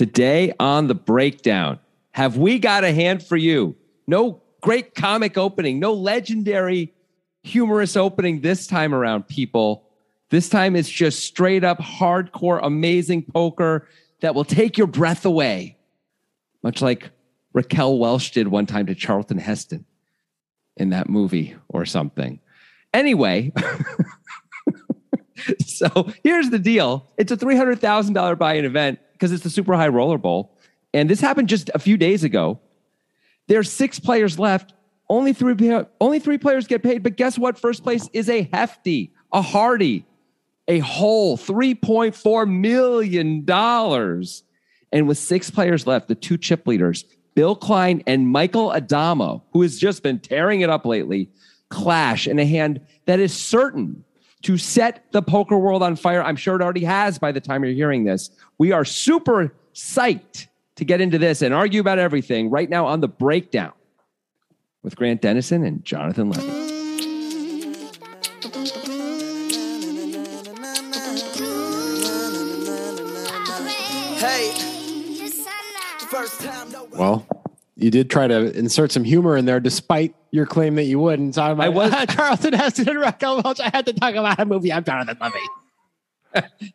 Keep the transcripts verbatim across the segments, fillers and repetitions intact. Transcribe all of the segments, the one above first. Today on The Breakdown, have we got a hand for you? No great comic opening, no legendary humorous opening this time around, people. This time it's just straight up hardcore, amazing poker that will take your breath away. Much like Raquel Welsh did one time to Charlton Heston in that movie or something. Anyway, so here's the deal. It's a three hundred thousand dollars buy-in event because it's the Super High Roller Bowl. And this happened just a few days ago. There's six players left. Only three, only three players get paid. But guess what? First place is a hefty, a hearty, a whole three point four million dollars. And with six players left, the two chip leaders, Bill Klein and Michael Addamo, who has just been tearing it up lately, clash in a hand that is certain to set the poker world on fire. I'm sure it already has by the time you're hearing this. We are super psyched to get into this and argue about everything right now on The Breakdown with Grant Dennison and Jonathan Levin. Well, you did try to insert some humor in there, despite your claim that you wouldn't. So I was Charlton Heston and Raquel Welch. I had to talk about a movie. I'm Jonathan Levin.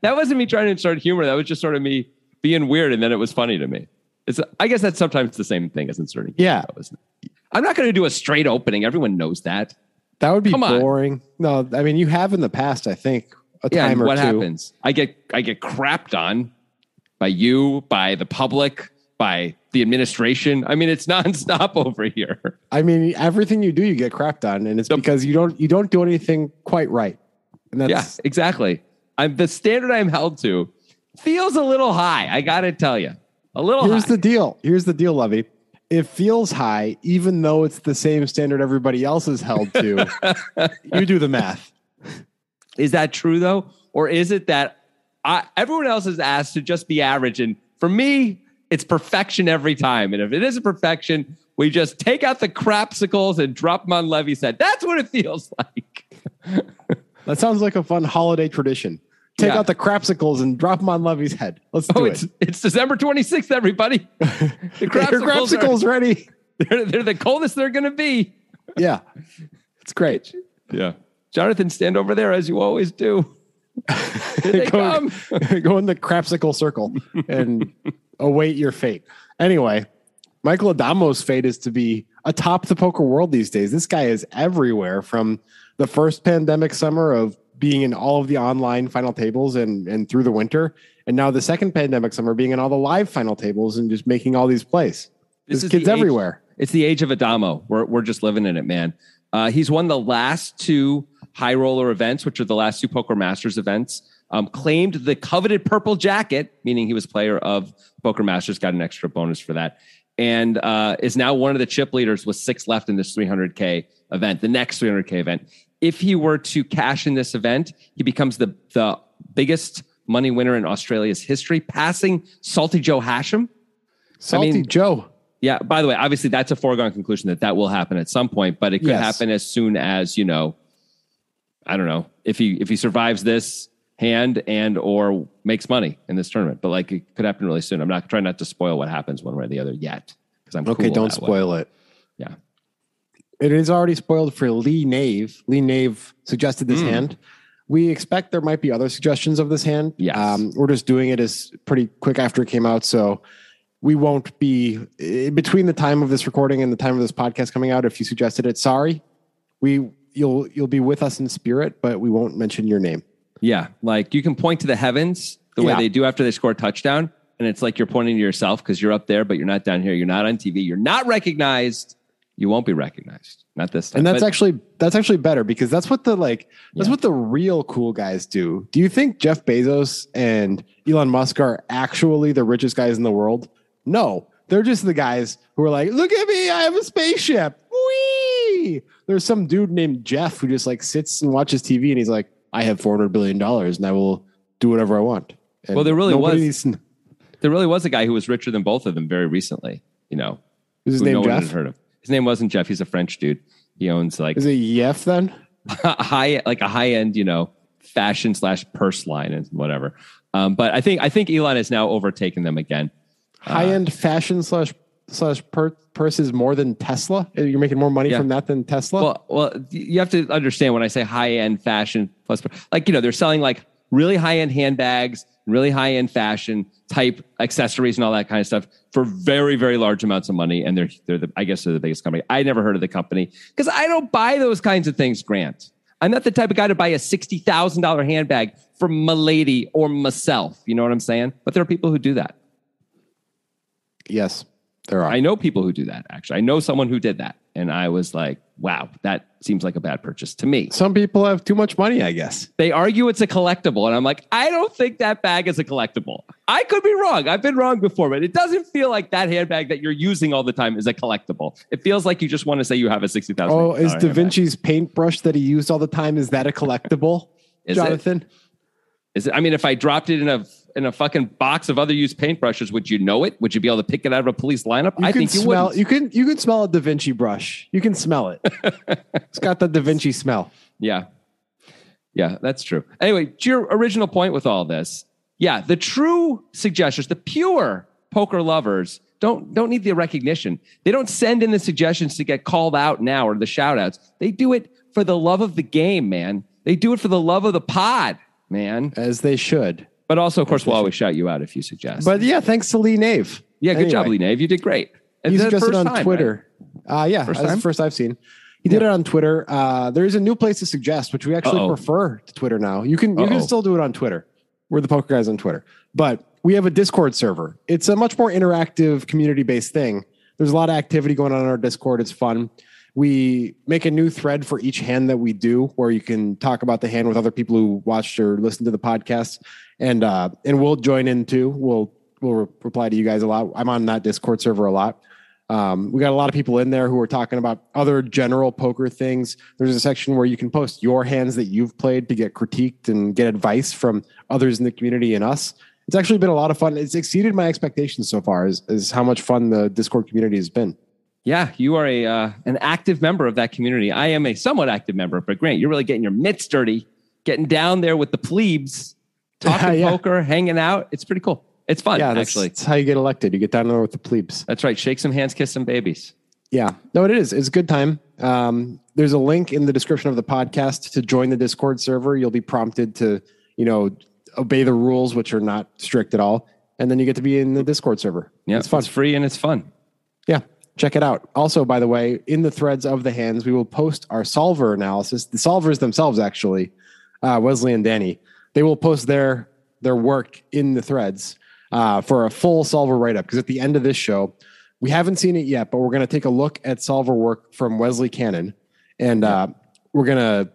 That wasn't me trying to insert humor. That was just sort of me being weird, and then it was funny to me. It's, I guess that's sometimes the same thing as inserting humor. Yeah, though, isn't it? I'm not going to do a straight opening. Everyone knows that. That would be Come boring. On. No, I mean you have in the past. I think a yeah, time or what two. What happens? I get I get crapped on by you, by the public, by the administration. I mean, it's nonstop over here. I mean, everything you do, you get crapped on, and it's the, because you don't you don't do anything quite right. And that's, yeah, exactly. I'm the standard I'm held to feels a little high. I got to tell you, a little. Here's high. the deal. Here's the deal, Levy. It feels high, even though it's the same standard everybody else is held to. You do the math. Is that true though, or is it that I, everyone else is asked to just be average, and for me? It's perfection every time. And if it isn't perfection, we just take out the crapsicles and drop them on Levy's head. That's what it feels like. That sounds like a fun holiday tradition. Take yeah. out the crapsicles and drop them on Levy's head. Let's oh, do it's, it. It's December twenty-sixth, everybody. The crapsicles, your crapsicles are, ready. They're, they're the coldest they're going to be. Yeah. It's great. Yeah. Jonathan, stand over there as you always do. Here they go, come. Go in the crapsicle circle and await your fate. Anyway, Michael Adamo's fate is to be atop the poker world these days. This guy is everywhere, from the first pandemic summer of being in all of the online final tables and, and through the winter. And now the second pandemic summer being in all the live final tables and just making all these plays. This There's kid's the everywhere. Age, it's the age of Addamo. We're, we're just living in it, man. Uh, he's won the last two high roller events, which are the last two Poker Masters events. Um, claimed the coveted purple jacket, meaning he was player of Poker Masters, got an extra bonus for that, and uh, is now one of the chip leaders with six left in this three hundred K event, the next three hundred K event. If he were to cash in this event, he becomes the, the biggest money winner in Australia's history, passing Salty Joe Hashem. Salty I mean, Joe. Yeah, by the way, obviously that's a foregone conclusion that that will happen at some point, but it could yes. happen as soon as, you know, I don't know, if he if he survives this hand and or makes money in this tournament, but like it could happen really soon. I'm not trying not to spoil what happens one way or the other yet, because I'm okay. Cool don't spoil way. it. Yeah, it is already spoiled for Lee Nave. Lee Nave suggested this mm. hand. We expect there might be other suggestions of this hand. Yeah, um, we're just doing it as pretty quick after it came out, so we won't be between the time of this recording and the time of this podcast coming out. If you suggested it, sorry, we you'll you'll be with us in spirit, but we won't mention your name. Yeah, like you can point to the heavens the yeah. way they do after they score a touchdown. And it's like you're pointing to yourself because you're up there, but you're not down here. You're not on T V. You're not recognized. You won't be recognized. Not this time. And that's but, actually that's actually better, because that's what the like that's yeah. what the real cool guys do. Do you think Jeff Bezos and Elon Musk are actually the richest guys in the world? No, they're just the guys who are like, look at me, I have a spaceship. Whee! There's some dude named Jeff who just like sits and watches T V and he's like, I have four hundred billion dollars and I will do whatever I want. And well, there really was needs... there really was a guy who was richer than both of them very recently. You know, is his name no Jeff? One had heard of. His name wasn't Jeff. He's a French dude. He owns like is it Yef then? high like a high end, you know, fashion slash purse line and whatever. Um, but I think I think Elon has now overtaken them again. High end uh, fashion slash slash per, purse is more than Tesla. You're making more money yeah. from that than Tesla. Well, well, you have to understand when I say high end fashion plus, like, you know, they're selling like really high end handbags, really high end fashion type accessories and all that kind of stuff for very, very large amounts of money. And they're they're the, I guess they're the biggest company. I never heard of the company because I don't buy those kinds of things, Grant. I'm not the type of guy to buy a sixty thousand dollars handbag for my lady or myself. You know what I'm saying? But there are people who do that. Yes, there are. I know people who do that, actually. I know someone who did that. And I was like, wow, that seems like a bad purchase to me. Some people have too much money, I guess. They argue it's a collectible. And I'm like, I don't think that bag is a collectible. I could be wrong. I've been wrong before, but it doesn't feel like that handbag that you're using all the time is a collectible. It feels like you just want to say you have a sixty thousand dollars. Oh, is Da handbag. Vinci's paintbrush that he used all the time, is that a collectible, is Jonathan? It? Is it? I mean, if I dropped it in a in a fucking box of other used paintbrushes, would you know it? Would you be able to pick it out of a police lineup? You I think you would. You can you can smell a Da Vinci brush. You can smell it. It's got the Da Vinci smell. Yeah, yeah, that's true. Anyway, to your original point with all this, yeah, the true suggestors, the pure poker lovers, don't don't need the recognition. They don't send in the suggestions to get called out now or the shout outs. They do it for the love of the game, man. They do it for the love of the pod, man. As they should. But also, of course, we'll always shout you out if you suggest. But yeah, thanks to Lee Nave. Yeah, anyway. Good job, Lee Nave. You did great. And he suggested on time, Twitter. Right? Uh, yeah, first that's time? the first I've seen. He yep. did it on Twitter. Uh, there is a new place to suggest, which we actually Uh-oh. prefer to Twitter now. You can you Uh-oh. can still do it on Twitter. We're the Poker Guys on Twitter. But we have a Discord server. It's a much more interactive, community-based thing. There's a lot of activity going on in our Discord. It's fun. We make a new thread for each hand that we do where you can talk about the hand with other people who watched or listened to the podcast. And uh, and we'll join in too. We'll we'll re- reply to you guys a lot. I'm on that Discord server a lot. Um, we got a lot of people in there who are talking about other general poker things. There's a section where you can post your hands that you've played to get critiqued and get advice from others in the community and us. It's actually been a lot of fun. It's exceeded my expectations so far is, is how much fun the Discord community has been. Yeah, you are a uh, an active member of that community. I am a somewhat active member, but Grant, you're really getting your mitts dirty, getting down there with the plebes. Talking uh, yeah. poker, hanging out. It's pretty cool. It's fun, yeah, that's, actually. That's how you get elected. You get down there with the plebes. That's right. Shake some hands, kiss some babies. Yeah. No, it is. It's a good time. Um, there's a link in the description of the podcast to join the Discord server. You'll be prompted to, you know, obey the rules, which are not strict at all. And then you get to be in the Discord server. Yeah, it's fun. It's free and it's fun. Yeah. Check it out. Also, by the way, in the threads of the hands, we will post our solver analysis. The solvers themselves, actually, uh, Wesley and Danny, they will post their their work in the threads uh, for a full solver write-up. Because at the end of this show, we haven't seen it yet, but we're going to take a look at solver work from Wesley Cannon. And yeah. uh, we're going to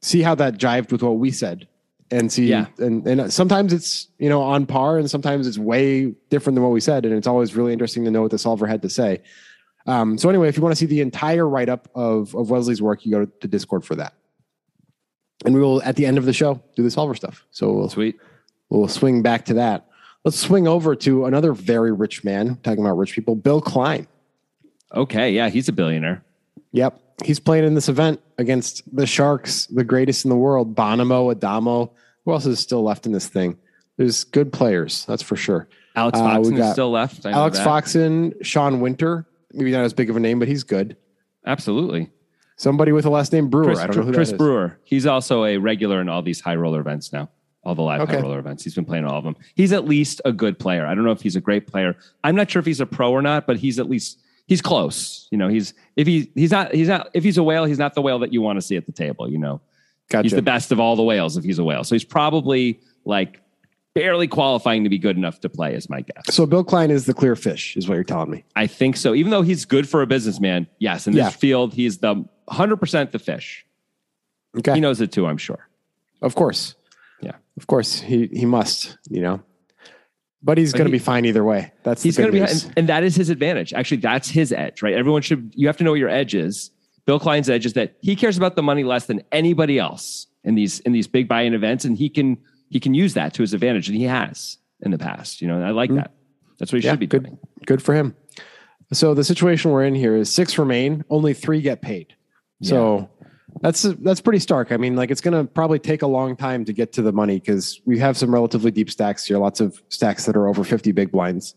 see how that jived with what we said. And see, yeah. and, and sometimes it's, you know, on par, and sometimes it's way different than what we said. And it's always really interesting to know what the solver had to say. Um, so anyway, if you want to see the entire write-up of, of Wesley's work, you go to Discord for that. And we will, at the end of the show, do the solver stuff. So we'll, Sweet. we'll swing back to that. Let's swing over to another very rich man, talking about rich people, Bill Klein. Okay, yeah, he's a billionaire. Yep, he's playing in this event against the Sharks, the greatest in the world, Bonomo, Addamo. Who else is still left in this thing? There's good players, that's for sure. Alex uh, Foxen is still left. I Alex Foxen, Sean Winter, maybe not as big of a name, but he's good. Absolutely. Somebody with the last name Brewer. Chris, I don't know who Chris that is. Brewer. He's also a regular in all these high roller events now. All the live okay. high roller events. He's been playing all of them. He's at least a good player. I don't know if he's a great player. I'm not sure if he's a pro or not, but he's at least he's close. You know, he's if he he's not he's not if he's a whale, he's not the whale that you want to see at the table. You know, gotcha. He's the best of all the whales if he's a whale. So he's probably like barely qualifying to be good enough to play, is my guess. So Bill Klein is the clear fish, is what you're telling me. I think so. Even though he's good for a businessman, yes, in this yeah. field, he's the one hundred percent the fish. Okay. He knows it too, I'm sure. Of course. Yeah. Of course. He he must, you know. But he's going to he, be fine either way. That's he's going to be, and, and that is his advantage. Actually, that's his edge, right? Everyone should, you have to know what your edge is. Bill Klein's edge is that he cares about the money less than anybody else in these in these big buy-in events, and he can he can use that to his advantage, and he has in the past. You know, and I like mm. that. That's what he yeah, should be good, doing. Good for him. So the situation we're in here is six remain, only three get paid. So yeah. that's that's pretty stark. I mean, like, it's going to probably take a long time to get to the money because we have some relatively deep stacks here, lots of stacks that are over fifty big blinds.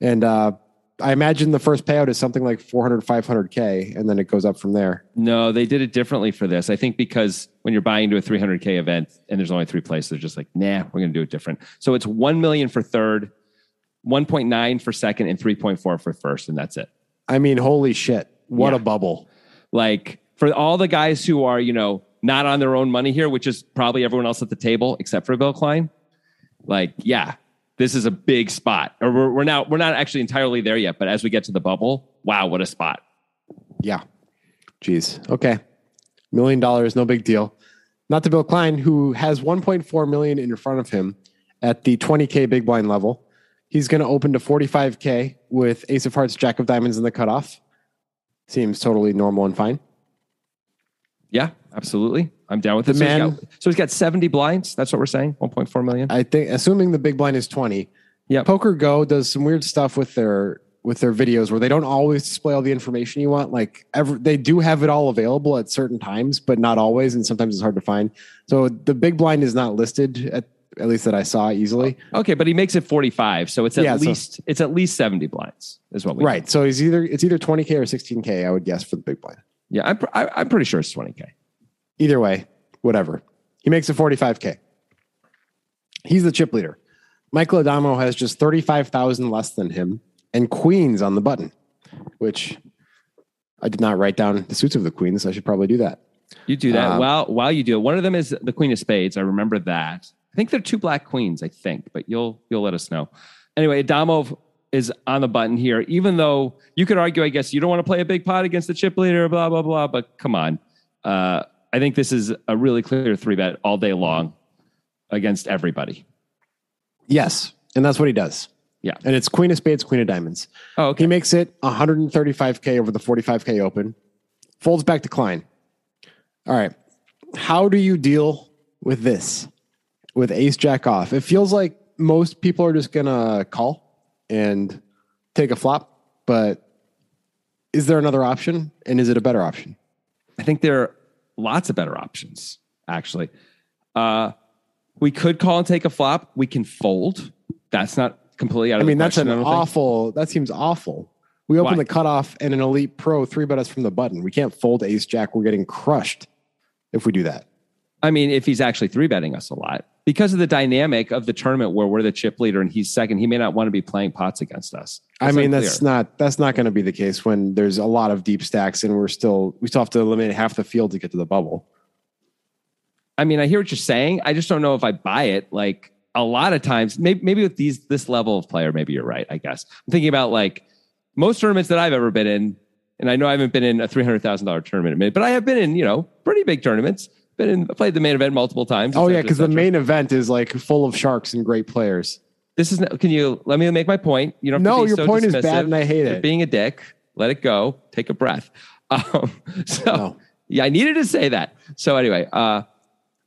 And uh, I imagine the first payout is something like four hundred, five hundred K, and then it goes up from there. No, they did it differently for this. I think because when you're buying to a three hundred K event and there's only three places, they're just like, nah, we're going to do it different. So it's one million for third, one point nine for second, and three point four for first. And that's it. I mean, holy shit. What yeah. a bubble. Like for all the guys who are, you know, not on their own money here, which is probably everyone else at the table except for Bill Klein. Like, yeah, this is a big spot. Or we're, we're now, we're not actually entirely there yet, but as we get to the bubble, wow, what a spot. Yeah. Jeez. Okay. Million dollars. No big deal. Not to Bill Klein, who has one point four million in front of him at the twenty K big blind level. He's going to open to forty-five K with ace of hearts, jack of diamonds in the cutoff. Seems totally normal and fine. Yeah, absolutely. I'm down with the man. So he's, got, so he's got seventy blinds. That's what we're saying. one point four million. I think, assuming the big blind is twenty. Yeah. Poker Go does some weird stuff with their with their videos where they don't always display all the information you want. Like every, they do have it all available at certain times, but not always, and sometimes it's hard to find. So the big blind is not listed at at least that I saw easily. Okay, but he makes it forty-five, so it's at yeah, least so, it's at least seventy blinds is what we right. Know. So he's either it's either twenty K or sixteen K, I would guess, for the big blind. Yeah, I'm I, I'm pretty sure it's twenty K. Either way, whatever. He makes it forty-five K. He's the chip leader. Michael Addamo has just thirty-five thousand less than him and queens on the button, which I did not write down the suits of the queens. So I should probably do that. You do that um, while while you do it. One of them is the queen of spades. I remember that. I think they're two black queens, I think, but you'll you'll let us know. Anyway, Addamo is on the button here, even though you could argue, I guess, you don't want to play a big pot against the chip leader, blah, blah, blah, but come on. Uh, I think this is a really clear three bet all day long against everybody. Yes, and that's what he does. Yeah. And it's queen of spades, queen of diamonds. Oh, okay. He makes it one thirty-five K over the forty-five K open. Folds back to Klein. All right. How do you deal with this? With ace jack off, it feels like most people are just gonna call and take a flop. But is there another option, and is it a better option? I think there are lots of better options. Actually, uh, we could call and take a flop. We can fold. That's not completely out of. I mean, the that's an awful. That seems awful. We open Why? the cutoff and an elite pro three bet us from the button. We can't fold ace jack. We're getting crushed if we do that. I mean, if he's actually three betting us a lot. Because of the dynamic of the tournament where we're the chip leader and he's second, he may not want to be playing pots against us. That's I mean, unclear. that's not that's not going to be the case when there's a lot of deep stacks and we're still we still have to eliminate half the field to get to the bubble. I mean, I hear what you're saying. I just don't know if I buy it. Like a lot of times, maybe maybe with these this level of player, maybe you're right. I guess I'm thinking about like most tournaments that I've ever been in, and I know I haven't been in a three hundred thousand dollars tournament a minute, but I have been in you know pretty big tournaments. Been in, played the main event multiple times. Oh, yeah, because the main event is like full of sharks and great players. This is, can you let me make my point? You don't have no, to be your so point dismissive. Is bad and I hate You're it. Being a dick, let it go, take a breath. Um, so, no. yeah, I needed to say that. So, anyway, uh,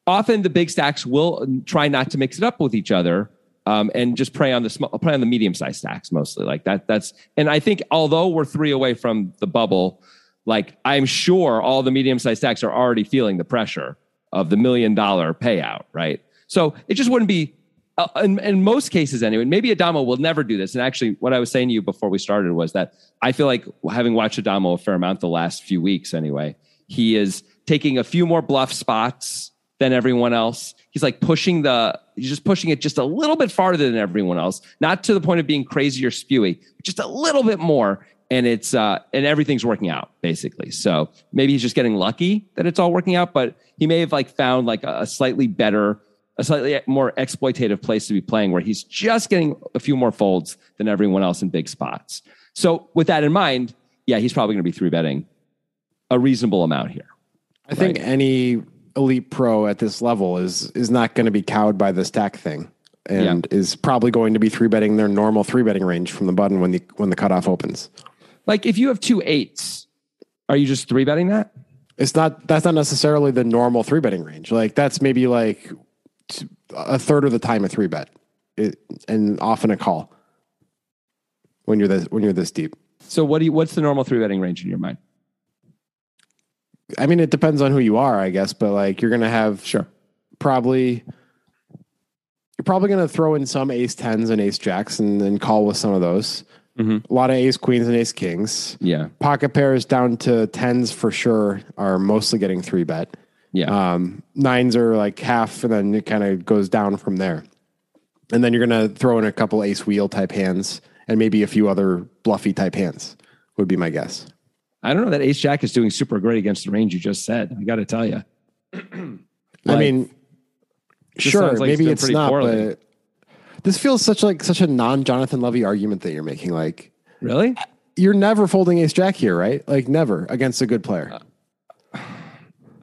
often the big stacks will try not to mix it up with each other um, and just prey on the small, prey on the medium sized stacks mostly. Like that, that's, and I think although we're three away from the bubble, like I'm sure all the medium-sized stacks are already feeling the pressure of the million-dollar payout, right? So it just wouldn't be, uh, in, in most cases anyway, maybe Addamo will never do this. And actually, what I was saying to you before we started was that I feel like having watched Addamo a fair amount the last few weeks anyway, he is taking a few more bluff spots than everyone else. He's like pushing the, he's just pushing it just a little bit farther than everyone else, not to the point of being crazy or spewy, but just a little bit more. And it's uh, and everything's working out basically. So maybe he's just getting lucky that it's all working out. But he may have like found like a slightly better, a slightly more exploitative place to be playing where he's just getting a few more folds than everyone else in big spots. So with that in mind, yeah, he's probably going to be three betting a reasonable amount here. I right? think any elite pro at this level is is not going to be cowed by the stack thing, and yeah. is probably going to be three betting their normal three betting range from the button when the when the cutoff opens. Like if you have two eights, are you just three betting that? It's not, that's not necessarily the normal three betting range. Like that's maybe like a third of the time a three bet it, and often a call when you're this, when you're this deep. So what do you, what's the normal three betting range in your mind? I mean, it depends on who you are, I guess, but like you're going to have sure probably, you're probably going to throw in some ace tens and ace jacks and then call with some of those. Mm-hmm. A lot of ace queens and ace kings. Yeah. Pocket pairs down to tens for sure are mostly getting three bet. Yeah. Um, nines are like half, and then it kind of goes down from there. And then you're going to throw in a couple ace wheel type hands and maybe a few other bluffy type hands would be my guess. I don't know that ace jack is doing super great against the range you just said. I got to tell you. Like, I mean, sure, like maybe it's, it's not, poorly. But this feels such like such a non-Jonathan Levy argument that you're making. Like, really? You're never folding ace jack here, right? Like, never against a good player. Uh,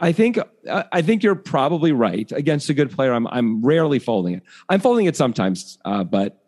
I think I think you're probably right. Against a good player, I'm I'm rarely folding it. I'm folding it sometimes, uh, but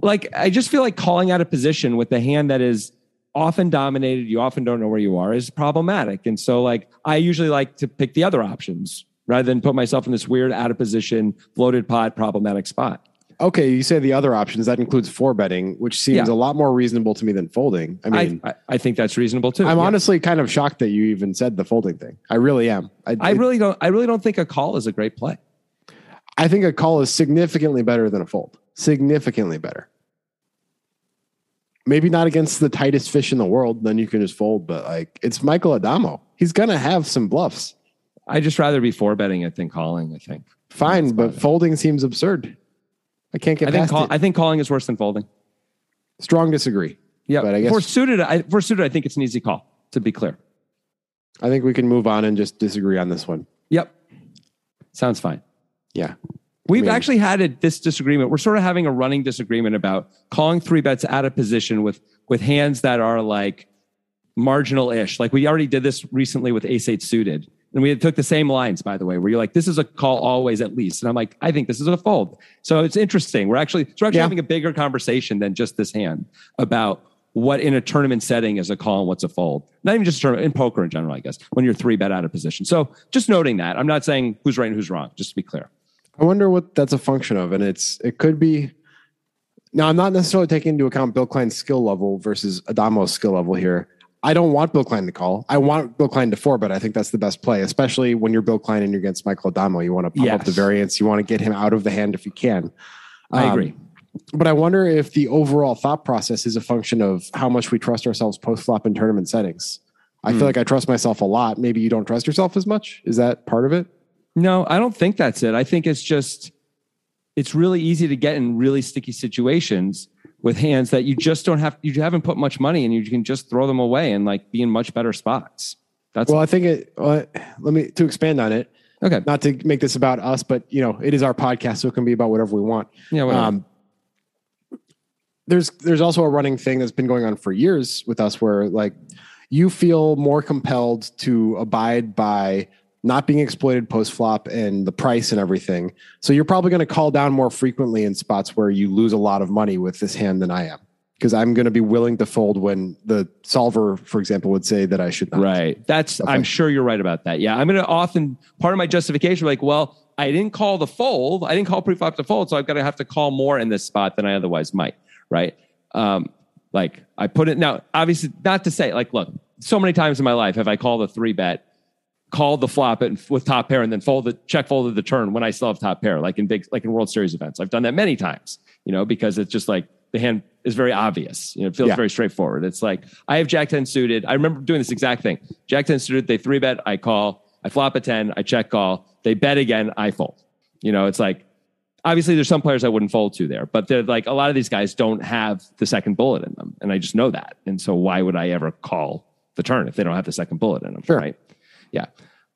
like I just feel like calling out a position with the hand that is often dominated, you often don't know where you are, is problematic. And so like I usually like to pick the other options rather than put myself in this weird out of position, floated pot, problematic spot. Okay, you say the other options. That includes four betting, which seems yeah. a lot more reasonable to me than folding. I mean, I, I, I think that's reasonable too. I'm yeah. honestly kind of shocked that you even said the folding thing. I really am. I, I it, really don't. I really don't think a call is a great play. I think a call is significantly better than a fold. Significantly better. Maybe not against the tightest fish in the world. Then you can just fold. But like, it's Michael Addamo. He's gonna have some bluffs. I just rather be four betting it than calling. I think. Fine, that's but folding it. Seems absurd. I can't get I past think call, it. I think calling is worse than folding. Strong disagree. Yeah, but I guess for suited, I, for suited, I think it's an easy call. To be clear, I think we can move on and just disagree on this one. Yep, sounds fine. Yeah, we've I mean, actually had a, this disagreement. We're sort of having a running disagreement about calling three bets out of position with with hands that are like marginal-ish. Like we already did this recently with ace eight suited. And we had took the same lines, by the way, where you're like, this is a call always at least. And I'm like, I think this is a fold. So it's interesting. We're actually, so we're actually yeah. having a bigger conversation than just this hand about what in a tournament setting is a call and what's a fold. Not even just a tournament, in poker in general, I guess, when you're three bet out of position. So just noting that. I'm not saying who's right and who's wrong, just to be clear. I wonder what that's a function of. And it's it could be... Now, I'm not necessarily taking into account Bill Klein's skill level versus Adamo's skill level here. I don't want Bill Klein to call. I want Bill Klein to four, but I think that's the best play, especially when you're Bill Klein and you're against Michael Addamo. You want to pump yes. up the variance. You want to get him out of the hand if you can. I um, agree. But I wonder if the overall thought process is a function of how much we trust ourselves post-flop in tournament settings. I mm. feel like I trust myself a lot. Maybe you don't trust yourself as much. Is that part of it? No, I don't think that's it. I think it's just, it's really easy to get in really sticky situations with hands that you just don't have, you haven't put much money in, you can just throw them away and like be in much better spots. That's well, I think it, uh, let me, to expand on it. Okay. Not to make this about us, but you know, it is our podcast, so it can be about whatever we want. Yeah. Whatever. Um, there's, there's also a running thing that's been going on for years with us where like you feel more compelled to abide by not being exploited post-flop and the price and everything. So you're probably going to call down more frequently in spots where you lose a lot of money with this hand than I am, because I'm going to be willing to fold when the solver, for example, would say that I should not. Right. That's, okay. I'm sure you're right about that. Yeah. I'm going to often, part of my justification, like, well, I didn't call the fold. I didn't call pre-flop to fold. So I've got to have to call more in this spot than I otherwise might. Right. Um, like I put it now, obviously not to say like, look, so many times in my life have I called a three bet, called the flop and with top pair and then fold the check folded the turn when I still have top pair, like in big, like in World Series events. I've done that many times, you know, because it's just like the hand is very obvious. You know, it feels yeah. very straightforward. It's like I have Jack ten suited. I remember doing this exact thing. Jack ten suited. They three bet. I call. I flop a ten. I check call. They bet again. I fold. You know, it's like obviously there's some players I wouldn't fold to there, but they're like a lot of these guys don't have the second bullet in them, and I just know that. And so why would I ever call the turn if they don't have the second bullet in them? Sure. Right. Yeah.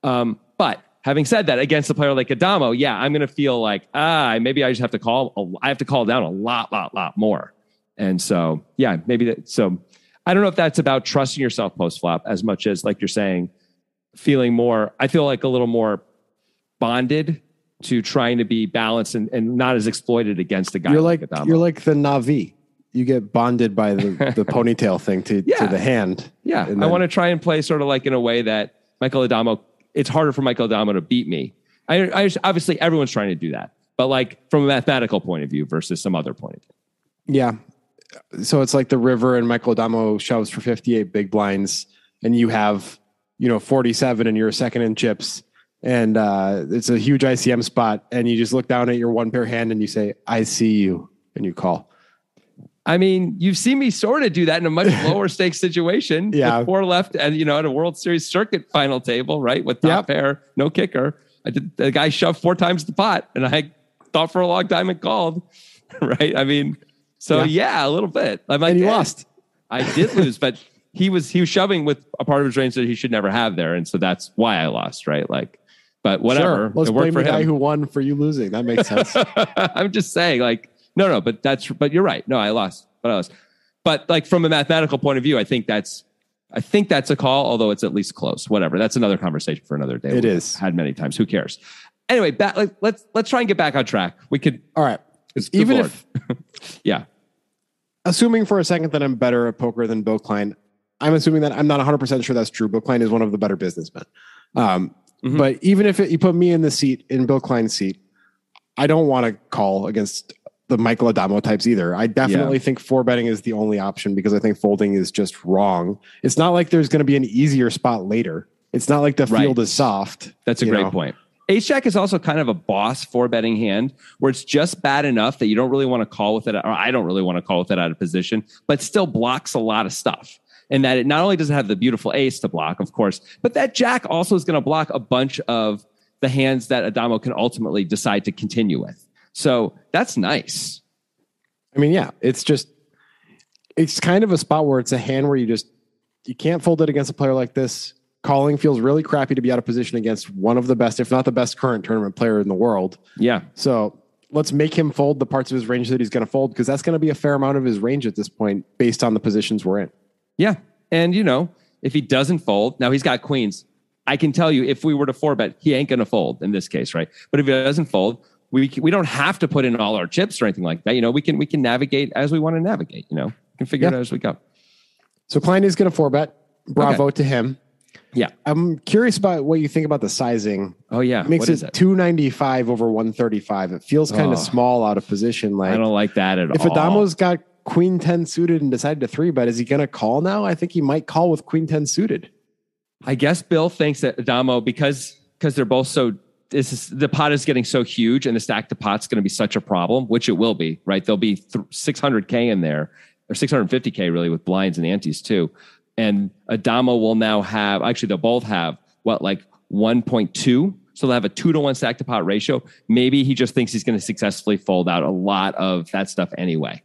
Um, but having said that, against a player like Addamo, yeah, I'm going to feel like, ah, maybe I just have to call, a, I have to call down a lot, lot, lot more. And so, yeah, maybe that. So I don't know if that's about trusting yourself post-flop as much as like you're saying, feeling more, I feel like a little more bonded to trying to be balanced and, and not as exploited against a guy you're like, like Addamo. You're like the Na'vi. You get bonded by the, the ponytail thing to, yeah. to the hand. Yeah. Then... I want to try and play sort of like in a way that Michael Addamo, it's harder for Michael Addamo to beat me. I, I just, obviously, everyone's trying to do that, but like from a mathematical point of view versus some other point of view. Yeah. So it's like the river and Michael Addamo shoves for fifty-eight big blinds and you have, you know, forty-seven and you're second in chips and uh, it's a huge I C M spot and you just look down at your one pair hand and you say, I see you, and you call. I mean, you've seen me sort of do that in a much lower stakes situation. Yeah. With four left and, you know, at a World Series circuit final table, right? With top yep. pair, no kicker. I did, the guy shoved four times the pot and I thought for a long time and called, right? I mean, so yeah, yeah a little bit. I might like, lost. I did lose, but he was, he was shoving with a part of his range that he should never have there. And so that's why I lost, right? Like, but whatever. Sure. Let's it worked blame for the him. Guy who won for you losing. That makes sense. I'm just saying like, No, no, but that's, but you're right. No, I lost, but I lost. But like from a mathematical point of view, I think that's, I think that's a call, although it's at least close, whatever. That's another conversation for another day. It We've is had many times. Who cares? Anyway, back, like, let's, let's try and get back on track. We could. All right. Even Lord. if, yeah. Assuming for a second that I'm better at poker than Bill Klein, I'm assuming that I'm not one hundred percent sure that's true. Bill Klein is one of the better businessmen. Um, mm-hmm. But even if it, you put me in the seat, in Bill Klein's seat, I don't want to call against the Michael Addamo types either. I definitely yeah. think four betting is the only option because I think folding is just wrong. It's not like there's going to be an easier spot later. It's not like the right. field is soft. That's a great know. point. Ace Jack is also kind of a boss four betting hand where it's just bad enough that you don't really want to call with it. Or I don't really want to call with it out of position, but still blocks a lot of stuff. And that it not only does it have the beautiful ace to block, of course, but that Jack also is going to block a bunch of the hands that Addamo can ultimately decide to continue with. So that's nice. I mean, yeah, it's just, it's kind of a spot where it's a hand where you just, you can't fold it against a player like this. Calling feels really crappy to be out of position against one of the best, if not the best current tournament player in the world. Yeah. So let's make him fold the parts of his range that he's going to fold, because that's going to be a fair amount of his range at this point based on the positions we're in. Yeah. And you know, if he doesn't fold, now he's got queens. I can tell you if we were to four bet, he ain't going to fold in this case, right? But if he doesn't fold, We we don't have to put in all our chips or anything like that. You know, we can we can navigate as we want to navigate. You know, we can figure yeah. it out as we go. So Klein is going to four bet. Bravo okay. to him. Yeah, I'm curious about what you think about the sizing. Oh yeah, it makes what it two ninety-five over one thirty-five. It feels kind of oh. small out of position. Like I don't like that at if all. If Addamo's got queen ten suited and decided to three bet, is he going to call now? I think he might call with queen ten suited. I guess Bill thinks that Addamo because because they're both so. This is, the pot is getting so huge and the stack to pot's going to be such a problem, which it will be, right? There'll be six hundred K in there or six hundred fifty K really with blinds and antes too. And Addamo will now have, actually they'll both have what, like one point two. So they'll have a two to one stack to pot ratio. Maybe he just thinks he's going to successfully fold out a lot of that stuff anyway.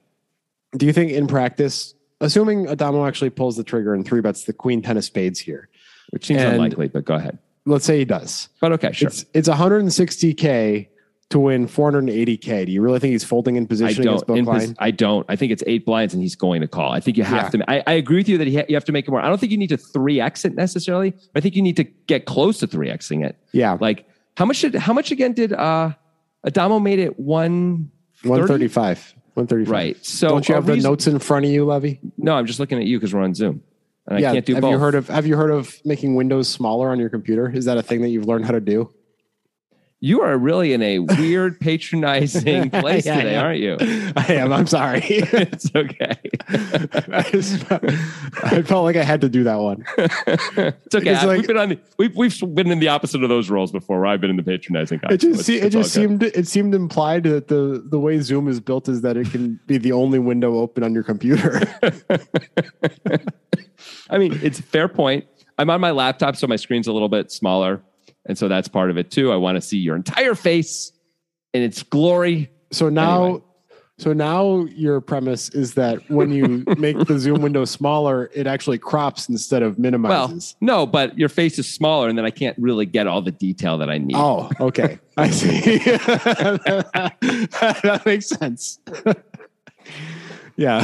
Do you think in practice, assuming Addamo actually pulls the trigger and three bets the queen ten of spades here, which seems and, unlikely, but go ahead. Let's say he does. But okay, sure. It's, it's one sixty K to win four eighty K. Do you really think he's folding in position against Bill Klein? I don't. I think it's eight blinds and he's going to call. I think you have yeah. to. I, I agree with you that he ha- you have to make it more. I don't think you need to three X it necessarily. But I think you need to get close to three Xing it. Yeah. Like how much did, how much again did uh, Addamo made it? one thirty-five one thirty-five Right. So don't you have the notes in front of you, Levy? No, I'm just looking at you because we're on Zoom. And yeah, I can't do have both. You heard of, have you heard of making windows smaller on your computer? Is that a thing that you've learned how to do? You are really in a weird patronizing place yeah, today, aren't you? I am. I'm sorry. It's okay. I, just, I felt like I had to do that one. It's okay. It's like, we've been on the, we've, we've been in the opposite of those roles before where I've been in the patronizing. It just, see, it just seemed, it seemed implied that the, the way Zoom is built is that it can be the only window open on your computer. I mean, it's a fair point. I'm on my laptop, so my screen's a little bit smaller. And so that's part of it too. I want to see your entire face in its glory. So now, anyway. so now your premise is that when you make the Zoom window smaller, it actually crops instead of minimizes. Well, no, but your face is smaller and then I can't really get all the detail that I need. Oh, okay. I see. That makes sense. Yeah,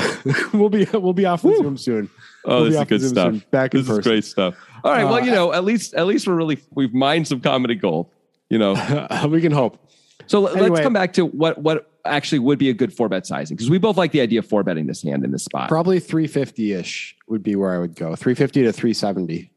we'll be we'll be off the Zoom soon. Oh, we'll this is good stuff. Soon, back this in person. Is great stuff. All right, uh, well, you know, at least at least we're really we've mined some comedy gold. You know, we can hope. So anyway, let's come back to what what actually would be a good four bet sizing because we both like the idea of four betting this hand in this spot. Probably three fifty ish would be where I would go. Three fifty to three seventy.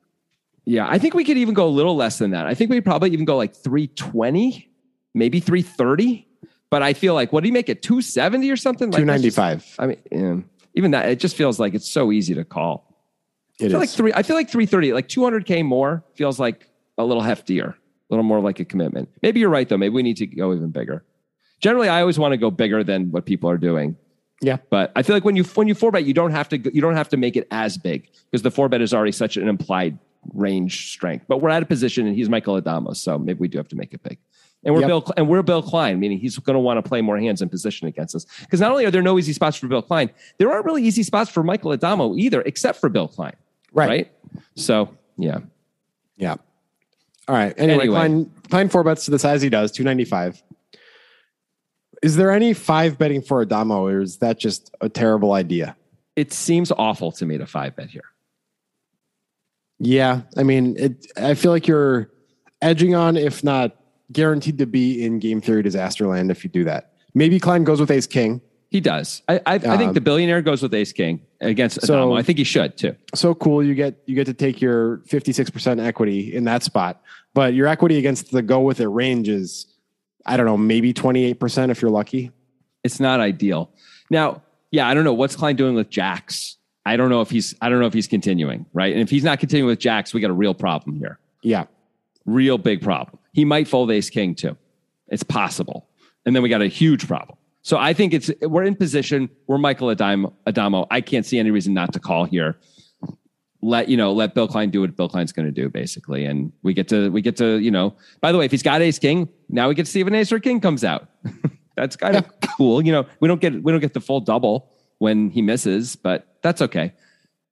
Yeah, I think we could even go a little less than that. I think we probably even go like three twenty, maybe three thirty. But I feel like, what do you make it? two seventy or something? Like two ninety-five. Just, I mean, even that, it just feels like it's so easy to call. It I feel is. Like three, I feel like three thirty, like two hundred K more feels like a little heftier, a little more like a commitment. Maybe you're right though. Maybe we need to go even bigger. Generally, I always want to go bigger than what people are doing. Yeah, but I feel like when you when you four bet, you don't have to you don't have to make it as big because the four bet is already such an implied range strength. But we're at a position, and he's Michael Addamo, so maybe we do have to make it big. And we're yep. Bill and we're Bill Klein, meaning he's going to want to play more hands in position against us. Because not only are there no easy spots for Bill Klein, there aren't really easy spots for Michael Addamo either, except for Bill Klein. Right. right? So yeah, yeah. All right. Anyway, anyway. Klein, Klein four bets to the size he does, two ninety-five. Is there any five betting for Addamo, or is that just a terrible idea? It seems awful to me to five bet here. Yeah, I mean, it, I feel like you're edging on, if not guaranteed to be in game theory disaster land if you do that. Maybe Klein goes with ace king. He does. I I, um, I think the billionaire goes with ace king against so, Addamo. I think he should too. So cool, you get you get to take your fifty-six percent equity in that spot, but your equity against the go with it range is, I don't know, maybe twenty-eight percent if you're lucky. It's not ideal. Now, yeah, I don't know what's Klein doing with jacks. I don't know if he's I don't know if he's continuing, right? And if he's not continuing with jacks, we got a real problem here. Yeah. Real big problem. He might fold ace king too. It's possible. And then we got a huge problem. So I think it's we're in position. We're Michael Addamo. I can't see any reason not to call here. Let you know, let Bill Klein do what Bill Klein's going to do, basically, and we get to we get to you know. By the way, if he's got ace king, now we get to see if an ace or king comes out. That's kind yeah. of cool, you know. We don't get we don't get the full double when he misses, but that's okay.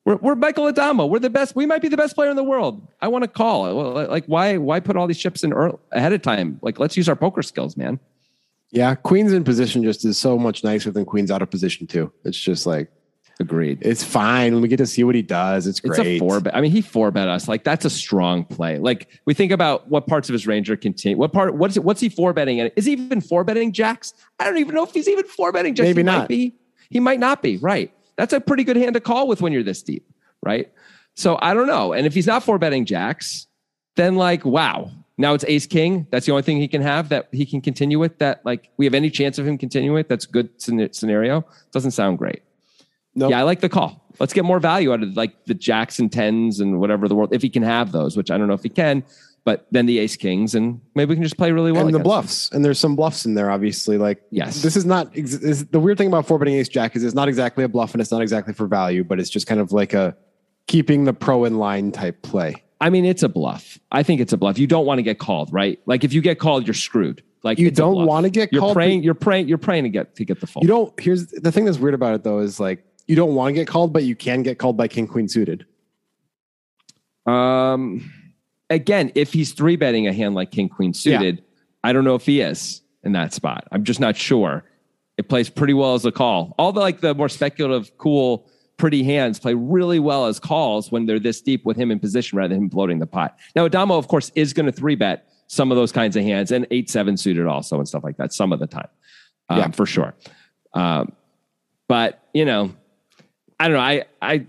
We're we're Michael Addamo. We're the best. We might be the best player in the world. I want to call. Like why why put all these chips in early, ahead of time? Like let's use our poker skills, man. Yeah, queens in position just is so much nicer than queens out of position too. It's just like. Agreed. It's fine. We get to see what he does. It's great. It's a four bet. I mean, he four bet us. Like that's a strong play. Like we think about what parts of his range are continuing. What part? What's it? What's he four betting? And is he even four betting jacks? I don't even know if he's even four betting jacks. Maybe he not. Might be. He might not be. Right. That's a pretty good hand to call with when you're this deep. Right. So I don't know. And if he's not four betting jacks, then like wow. Now it's ace king. That's the only thing he can have that he can continue with. That like we have any chance of him continuing with. That's a good scenario. Doesn't sound great. Nope. Yeah, I like the call. Let's get more value out of like the jacks and tens and whatever the world, if he can have those, which I don't know if he can, but then the ace kings and maybe we can just play really well. And the bluffs. Them. And there's some bluffs in there, obviously. Like, yes, this is not this, the weird thing about four betting ace jack is it's not exactly a bluff and it's not exactly for value, but it's just kind of like a keeping the pro in line type play. I mean, it's a bluff. I think it's a bluff. You don't want to get called, right? Like if you get called, you're screwed. Like you don't want to get you're called. Praying, you're praying. You're praying to get to get the fold. You don't. Here's the thing that's weird about it though is like. You don't want to get called, but you can get called by king queen suited. Um, again, if he's three betting a hand like king queen suited, yeah. I don't know if he is in that spot. I'm just not sure. It plays pretty well as a call. All the like the more speculative, cool, pretty hands play really well as calls when they're this deep with him in position rather than him bloating the pot. Now, Addamo, of course, is going to three bet some of those kinds of hands and eight seven suited also and stuff like that some of the time, um, yeah. for sure. Um, but you know. I don't know. I, I,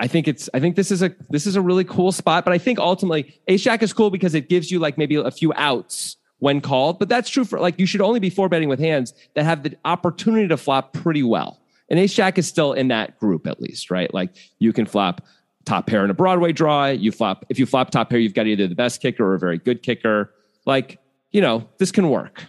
I think it's, I think this is a, this is a really cool spot, but I think ultimately ace jack is cool because it gives you like maybe a few outs when called, but that's true for like, you should only be four betting with hands that have the opportunity to flop pretty well. And ace jack is still in that group at least, right? Like you can flop top pair in a Broadway draw. You flop, if you flop top pair, you've got either the best kicker or a very good kicker. Like, you know, this can work.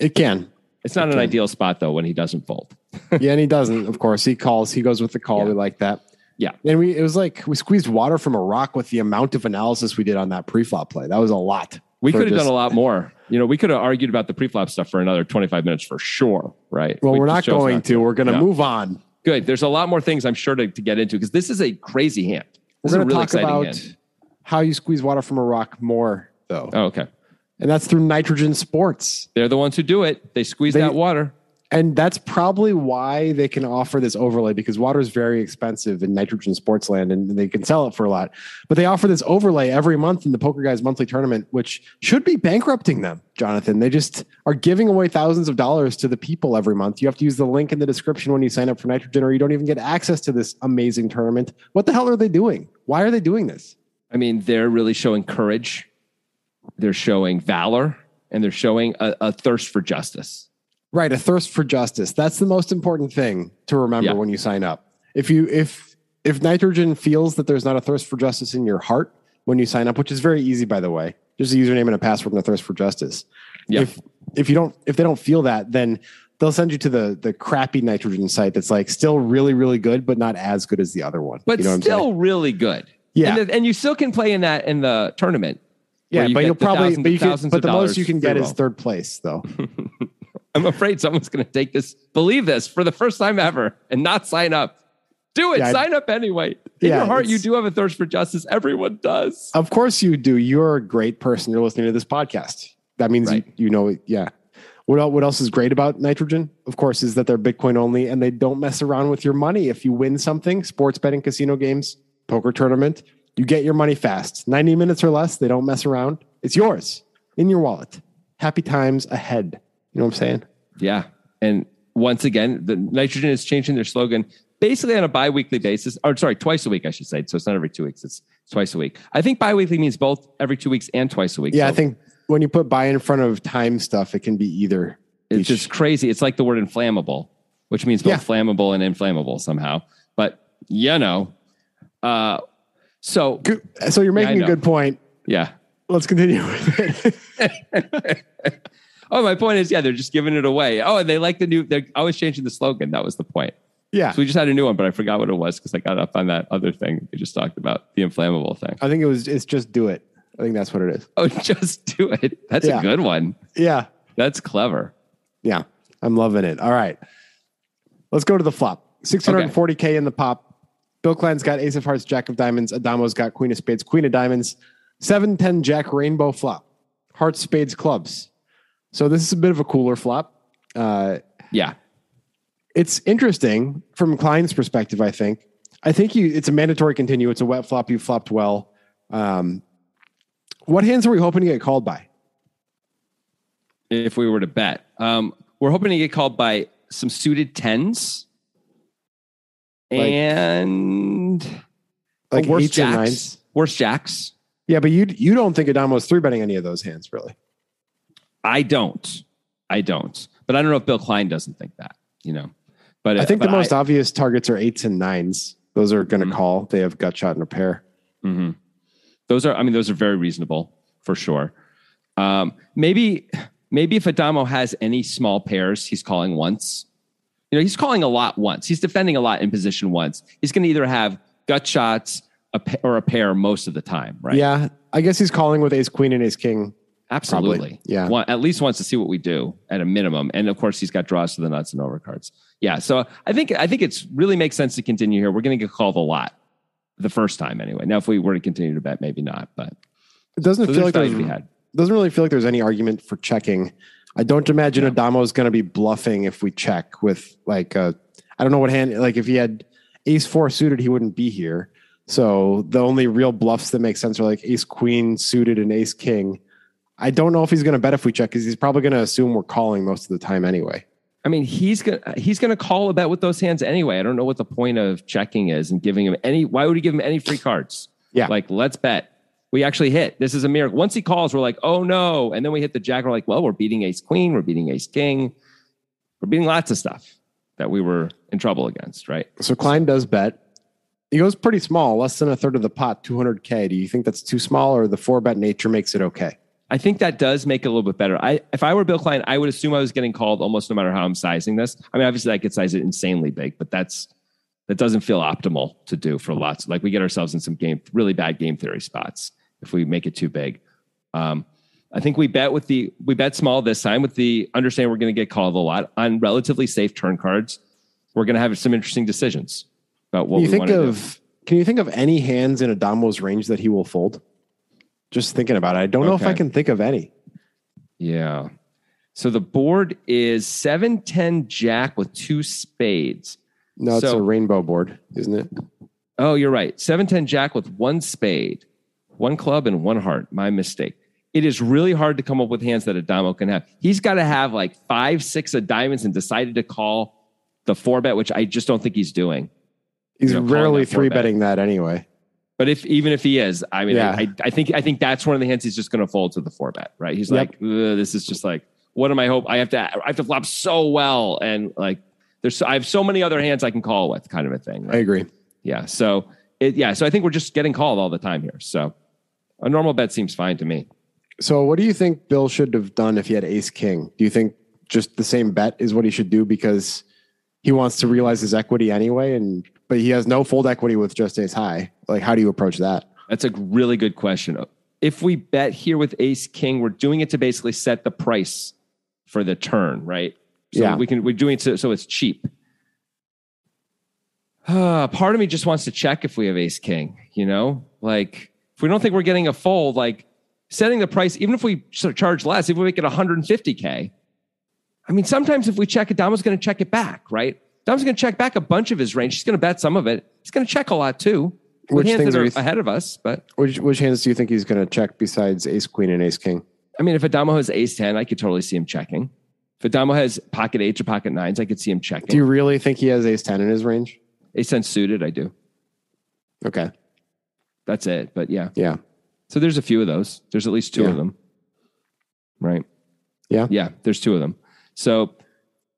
It can. It's not an ideal spot, though, when he doesn't fold. Yeah, and he doesn't, of course. He calls. He goes with the call. Yeah. We like that. Yeah. And we it was like we squeezed water from a rock with the amount of analysis we did on that pre-flop play. That was a lot. We could have just, done a lot more. You know, we could have argued about the pre-flop stuff for another twenty-five minutes for sure, right? Well, we we're not going not to. to. We're going to yeah. move on. Good. There's a lot more things, I'm sure, to, to get into because this is a crazy hand. This we're going to really talk about hand. How you squeeze water from a rock more, though. Oh, okay. And that's through Nitrogen Sports. They're the ones who do it. They squeeze they, that water. And that's probably why they can offer this overlay because water is very expensive in Nitrogen Sports land and they can sell it for a lot. But they offer this overlay every month in the Poker Guys monthly tournament, which should be bankrupting them, Jonathan. They just are giving away thousands of dollars to the people every month. You have to use the link in the description when you sign up for Nitrogen or you don't even get access to this amazing tournament. What the hell are they doing? Why are they doing this? I mean, they're really showing courage. They're showing valor and they're showing a, a thirst for justice. Right. A thirst for justice. That's the most important thing to remember yeah. when you sign up. If you, if, if Nitrogen feels that there's not a thirst for justice in your heart when you sign up, which is very easy, by the way, just a username and a password and a thirst for justice. Yeah. If, if you don't, if they don't feel that, then they'll send you to the the crappy Nitrogen site that's like still really, really good, but not as good as the other one. But you know still really good. Yeah. And, the, and you still can play in that in the tournament. Yeah, you but you'll probably but you can, but the most you can get is third place, though. I'm afraid someone's going to take this, believe this, for the first time ever and not sign up. Do it. Yeah, sign up anyway. In yeah, your heart, you do have a thirst for justice. Everyone does. Of course you do. You're a great person. You're listening to this podcast. That means right. you, you know it. Yeah. What, what else is great about Nitrogen, of course, is that they're Bitcoin only and they don't mess around with your money. If you win something, sports betting, casino games, poker tournament, you get your money fast. ninety minutes or less. They don't mess around. It's yours in your wallet. Happy times ahead. You know what I'm saying? Yeah. And once again, the Nitrogen is changing their slogan basically on a bi-weekly basis, or sorry, twice a week, I should say. So it's not every two weeks, it's twice a week. I think bi-weekly means both every two weeks and twice a week. Yeah, so I think when you put bi in front of time stuff, it can be either. It's each. Just crazy. It's like the word inflammable, which means both yeah. flammable and inflammable somehow. But, you know, uh, so. So you're making yeah, a good point. Yeah. Let's continue with it. Oh, my point is, yeah, they're just giving it away. Oh, and they like the new, they're always changing the slogan. That was the point. Yeah. So we just had a new one, but I forgot what it was because I got up on that other thing we just talked about, the inflammable thing. I think it was, it's just do it. I think that's what it is. Oh, just do it. That's yeah. a good one. Yeah. That's clever. Yeah. I'm loving it. All right. Let's go to the flop. six forty K okay. in the pop. Bill Klein's got ace of hearts, jack of diamonds. Addamo's got queen of spades, queen of diamonds. seven ten jack rainbow flop. Hearts, spades, clubs. So this is a bit of a cooler flop. Uh, yeah. It's interesting from Klein's perspective, I think. I think you. It's a mandatory continue. It's a wet flop. You flopped well. Um, what hands are we hoping to get called by? If we were to bet. Um, we're hoping to get called by some suited tens. Like, and like worse jacks. Worse jacks. Yeah, but you you don't think Addamo's three betting any of those hands, really. I don't. I don't. But I don't know if Bill Klein doesn't think that, you know. But I think but the most I, obvious targets are eights and nines. Those are going to mm-hmm. call. They have gut shot and a pair. Mm-hmm. Those are, I mean, those are very reasonable for sure. Um, maybe, maybe if Addamo has any small pairs, he's calling once. You know, he's calling a lot once. He's defending a lot in position once. He's going to either have gut shots a pa- or a pair most of the time, right? Yeah. I guess he's calling with ace queen and ace king. Absolutely. Probably. Yeah. One, at least wants to see what we do at a minimum. And of course he's got draws to the nuts and overcards. Yeah. So I think, I think it's really makes sense to continue here. We're going to get called a lot the first time anyway. Now, if we were to continue to bet, maybe not, but it doesn't so feel like there's, we had. doesn't really feel like there's any argument for checking. I don't imagine yeah. Addamo is going to be bluffing if we check with like, I I don't know what hand, like if he had ace four suited, he wouldn't be here. So the only real bluffs that make sense are like ace queen suited and ace king. I don't know if he's going to bet if we check because he's probably going to assume we're calling most of the time anyway. I mean, he's going to he's going to call a bet with those hands anyway. I don't know what the point of checking is and giving him any. Why would he give him any free cards? Yeah. Like, let's bet. We actually hit. This is a miracle. Once he calls, we're like, oh, no. And then we hit the jack. We're like, well, we're beating ace queen. We're beating ace king. We're beating lots of stuff that we were in trouble against, right? So Klein does bet. He goes pretty small, less than a third of the pot, two hundred K. Do you think that's too small or the four bet nature makes it okay? I think that does make it a little bit better. I, if I were Bill Klein, I would assume I was getting called almost no matter how I'm sizing this. I mean, obviously I could size it insanely big, but that's, that doesn't feel optimal to do for lots. Like we get ourselves in some game, really bad game theory spots if we make it too big. Um, I think we bet with the, we bet small this time with the understanding we're going to get called a lot on relatively safe turn cards. We're going to have some interesting decisions about what you we want to do. Can you think of any hands in Addamo's range that he will fold? Just thinking about it. I don't okay. know if I can think of any. Yeah. So the board is seven ten jack with two spades. No, so, it's a rainbow board, isn't it? Oh, you're right. seven ten jack with one spade, one club, and one heart. My mistake. It is really hard to come up with hands that Addamo can have. He's got to have like five, six of diamonds and decided to call the four bet, which I just don't think he's doing. He's you know, rarely three betting that anyway. But if even if he is, I mean, yeah. I, I think I think that's one of the hands he's just going to fold to the four bet, right? He's yep. like, this is just like, what am I hope? I have to I have to flop so well, and like, there's I have so many other hands I can call with, kind of a thing. Right? I agree. Yeah. So it yeah. So I think we're just getting called all the time here. So a normal bet seems fine to me. So what do you think Bill should have done if he had ace king? Do you think just the same bet is what he should do, because he wants to realize his equity anyway. And, but he has no fold equity with just ace high. Like, how do you approach that? That's a really good question. If we bet here with ace king, we're doing it to basically set the price for the turn, right? So yeah. we can, we're doing it to, so it's cheap. Uh, part of me just wants to check if we have ace king, you know, like if we don't think we're getting a fold, like setting the price, even if we sort of charge less, if we make it one hundred fifty K, I mean, sometimes if we check it, Damo's going to check it back, right? Damo's going to check back a bunch of his range. He's going to bet some of it. He's going to check a lot too. Which hands are ahead of us, but which, which hands do you think he's going to check besides ace queen and ace king? I mean, if Addamo has ace ten, I could totally see him checking. If Addamo has pocket eights or pocket nines, I could see him checking. Do you really think he has ace ten in his range? Ace ten suited, I do. Okay, that's it. But yeah, yeah. So there's a few of those. There's at least two yeah. of them, right? Yeah, yeah. There's two of them. So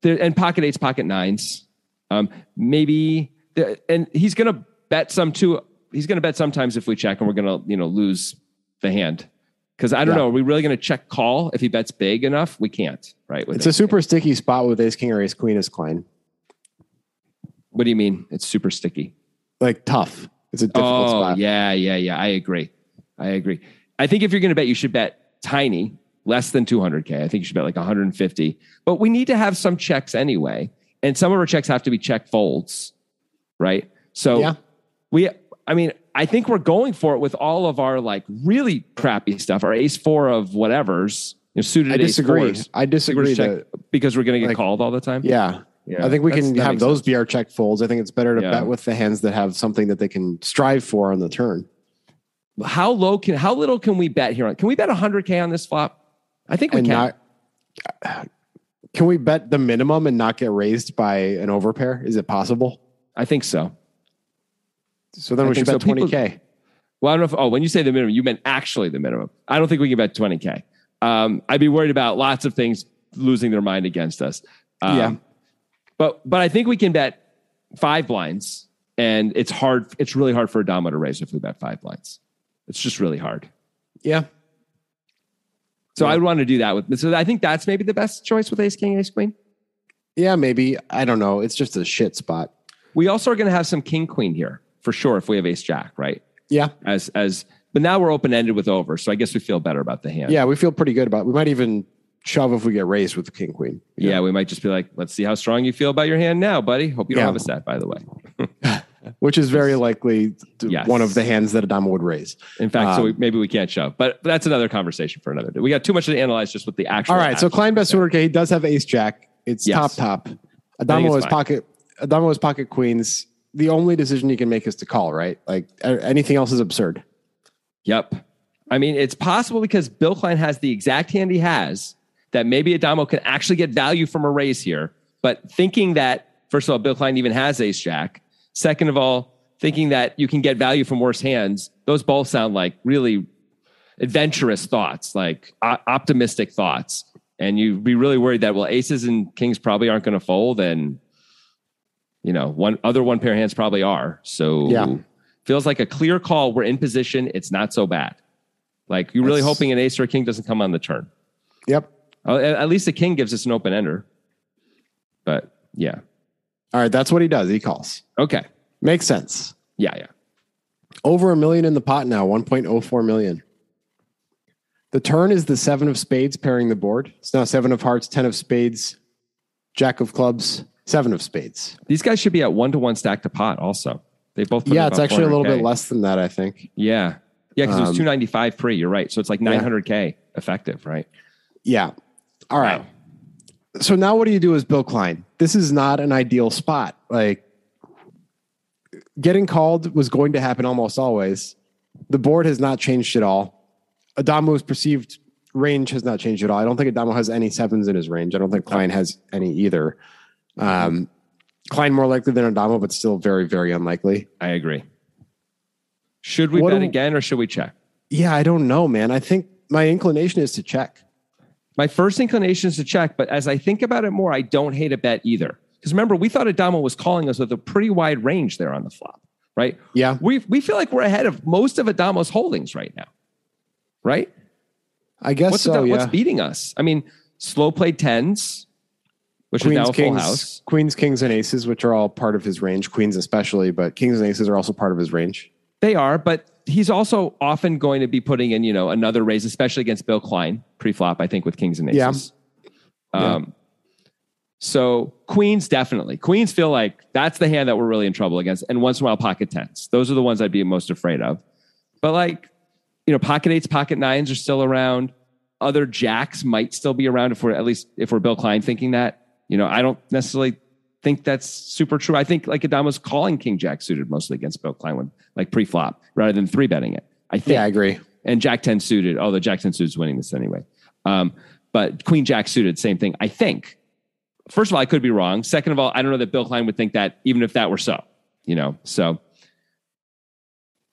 there, and pocket eights, pocket nines, um, maybe. The, and he's going to bet some too. He's going to bet sometimes if we check and we're going to, you know, lose the hand. Because I don't yeah. know, are we really going to check call if he bets big enough? We can't, right? It's a super king. Sticky spot with ace king or ace queen is Klein. What do you mean? It's super sticky. Like tough. It's a difficult oh, spot. Yeah, yeah, yeah. I agree. I agree. I think if you're going to bet, you should bet tiny, less than two hundred K. I think you should bet like one hundred fifty. But we need to have some checks anyway. And some of our checks have to be check folds, right? So yeah. we... I mean, I think we're going for it with all of our like really crappy stuff. Our ace four of whatever's, you know, suited. I disagree. Ace I disagree that, because we're going to get like, called all the time. Yeah. yeah. I think we That's, can have those sense. Be our check folds. I think it's better to yeah. bet with the hands that have something that they can strive for on the turn. How low can, how little can we bet here? On, can we bet a hundred K on this flop? I think we and can. Not, can we bet the minimum and not get raised by an overpair? Is it possible? I think so. So then I we should bet so. twenty K. People, well, I don't know if, oh, when you say the minimum, you meant actually the minimum. I don't think we can bet twenty K. Um, I'd be worried about lots of things losing their mind against us. Um, yeah. But but I think we can bet five blinds, and it's hard. It's really hard for Addamo to raise if we bet five blinds. It's just really hard. Yeah. So yeah. I would want to do that with, so I think that's maybe the best choice with ace king, ace queen. Yeah, maybe. I don't know. It's just a shit spot. We also are going to have some king queen here. For sure, if we have ace jack, right? Yeah. As as, but now we're open ended with over, so I guess we feel better about the hand. Yeah, we feel pretty good about. It. We might even shove if we get raised with the king queen. Yeah, know? We might just be like, let's see how strong you feel about your hand now, buddy. Hope you yeah. don't have a set, by the way. Which is very likely yes. one of the hands that Addamo would raise. In fact, um, so we, maybe we can't shove, but that's another conversation for another day. We got too much to analyze just with the actual. All right, actual so Klein bets two hundred K. He does have ace jack. It's yes. top top. Addamo is pocket. Addamo is pocket queens. The only decision you can make is to call, right? Like anything else is absurd. Yep. I mean, it's possible because Bill Klein has the exact hand he has that maybe Addamo can actually get value from a raise here. But thinking that, first of all, Bill Klein even has ace jack. Second of all, thinking that you can get value from worse hands. Those both sound like really adventurous thoughts, like optimistic thoughts. And you'd be really worried that, well, aces and kings probably aren't going to fold, and you know, one other one pair hands probably are. So yeah. feels like a clear call. We're in position. It's not so bad. Like you're That's, really hoping an ace or a king doesn't come on the turn. Yep. Uh, at least the king gives us an open ender. But yeah. All right. That's what he does. He calls. Okay. Makes sense. Yeah. Yeah. Over a million in the pot now. one point oh four million. The turn is the seven of spades pairing the board. It's now seven of hearts, ten of spades, jack of clubs, seven of spades. These guys should be at one to one stack to pot also. They both put yeah, it's actually a little bit less than that, I think. Yeah. Yeah, because um, it was two ninety-five pre, you're right. So it's like nine hundred K yeah. effective, right? Yeah. All right. Wow. So now what do you do as Bill Klein? This is not an ideal spot. Like getting called was going to happen almost always. The board has not changed at all. Addamo's perceived range has not changed at all. I don't think Addamo has any sevens in his range. I don't think Klein has any either. Um, Klein more likely than Addamo, but still very, very unlikely. I agree. Should we what bet we, again or should we check? Yeah, I don't know, man. I think my inclination is to check. My first inclination is to check, but as I think about it more, I don't hate a bet either. Because remember, we thought Addamo was calling us with a pretty wide range there on the flop, right? Yeah. We we feel like we're ahead of most of Addamo's holdings right now, right? I guess what's so, Addamo, yeah. What's beating us? I mean, slow play tens, which Queens, is now a Kings, full house. Queens, Kings, and Aces, which are all part of his range. Queens especially, but Kings and Aces are also part of his range. They are, but he's also often going to be putting in, you know, another raise, especially against Bill Klein pre-flop, I think, with Kings and Aces. Yeah. Um, yeah. So Queens, definitely. Queens feel like that's the hand that we're really in trouble against. And once in a while, pocket tens. Those are the ones I'd be most afraid of. But like, you know, pocket eights, pocket nines are still around. Other jacks might still be around if we're, at least if we're Bill Klein thinking that. You know, I don't necessarily think that's super true. I think like Addamo's calling King Jack suited mostly against Bill Klein when like pre-flop rather than three betting it. I think. Yeah, I agree. And Jack ten suited, although Jack ten suited is winning this anyway. Um, but Queen Jack suited, same thing. I think, first of all, I could be wrong. Second of all, I don't know that Bill Klein would think that even if that were so, you know? So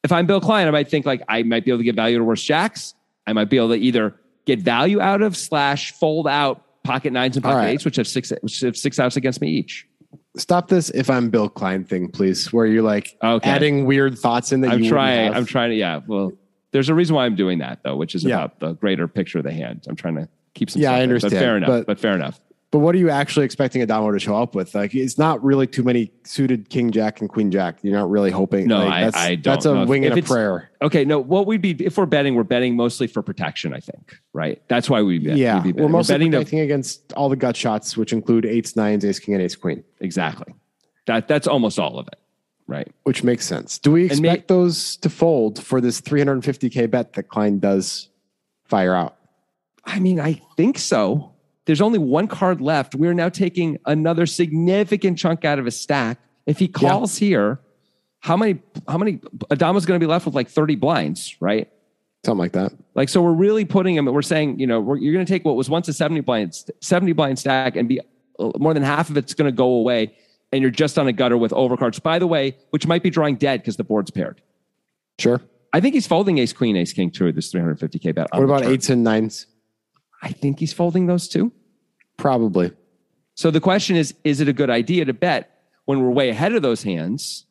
if I'm Bill Klein, I might think like, I might be able to get value to worse jacks. I might be able to either get value out of slash fold out pocket nines and pocket right. eights, which have six, which have six outs against me each. Stop this if I'm Bill Klein thing, please, where you're like okay. adding weird thoughts in that I'm you trying. I'm trying to, yeah. Well, there's a reason why I'm doing that though, which is yeah. about the greater picture of the hand. I'm trying to keep some. Yeah, I understand. But fair enough. But, but fair enough. But what are you actually expecting Addamo to show up with? Like, it's not really too many suited King Jack and Queen Jack. You're not really hoping. No, like, I, that's, I don't. That's a know. wing if and a prayer. Okay, no. What we'd be if we're betting, we're betting mostly for protection. I think, right? That's why we bet. Yeah, we'd be betting. We're mostly we're betting protecting to, against all the gut shots, which include eights, nines, ace king, and ace queen. Exactly. That that's almost all of it, right? Which makes sense. Do we expect may, those to fold for this three hundred fifty K bet that Klein does fire out? I mean, I think so. There's only one card left. We're now taking another significant chunk out of his stack. If he calls yeah. here, how many, how many, Addamo's going to be left with like thirty blinds, right? Something like that. Like, so we're really putting him, we're saying, you know, we're, you're going to take what was once a seventy blind, seventy blind stack and be uh, more than half of it's going to go away. And you're just on a gutter with overcards, by the way, which might be drawing dead because the board's paired. Sure. I think he's folding ace, queen, ace, king too, this three hundred fifty K bet. What about eights and nines? I think he's folding those too. Probably. So the question is, is it a good idea to bet when we're way ahead of those hands,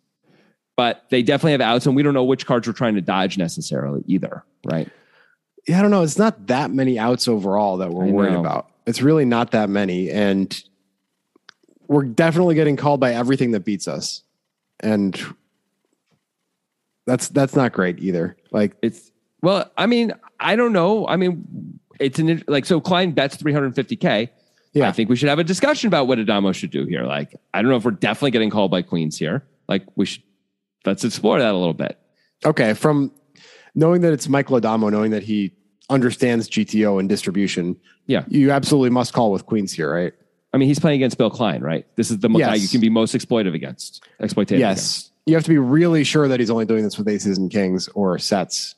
but they definitely have outs and we don't know which cards we're trying to dodge necessarily either. Right. Yeah. I don't know. It's not that many outs overall that we're I worried know. about. It's really not that many. And we're definitely getting called by everything that beats us. And that's, that's not great either. Like it's, well, I mean, I don't know. I mean, It's an like so Klein bets three hundred fifty K. Yeah. I think we should have a discussion about what Addamo should do here. Like, I don't know if we're definitely getting called by queens here. Like, we should let's explore that a little bit. Okay, from knowing that it's Michael Addamo, knowing that he understands G T O and distribution, yeah, you absolutely must call with queens here, right? I mean, he's playing against Bill Klein, right? This is the yes. guy you can be most exploitive against. Exploitative. Yes, against. You have to be really sure that he's only doing this with aces and kings or sets,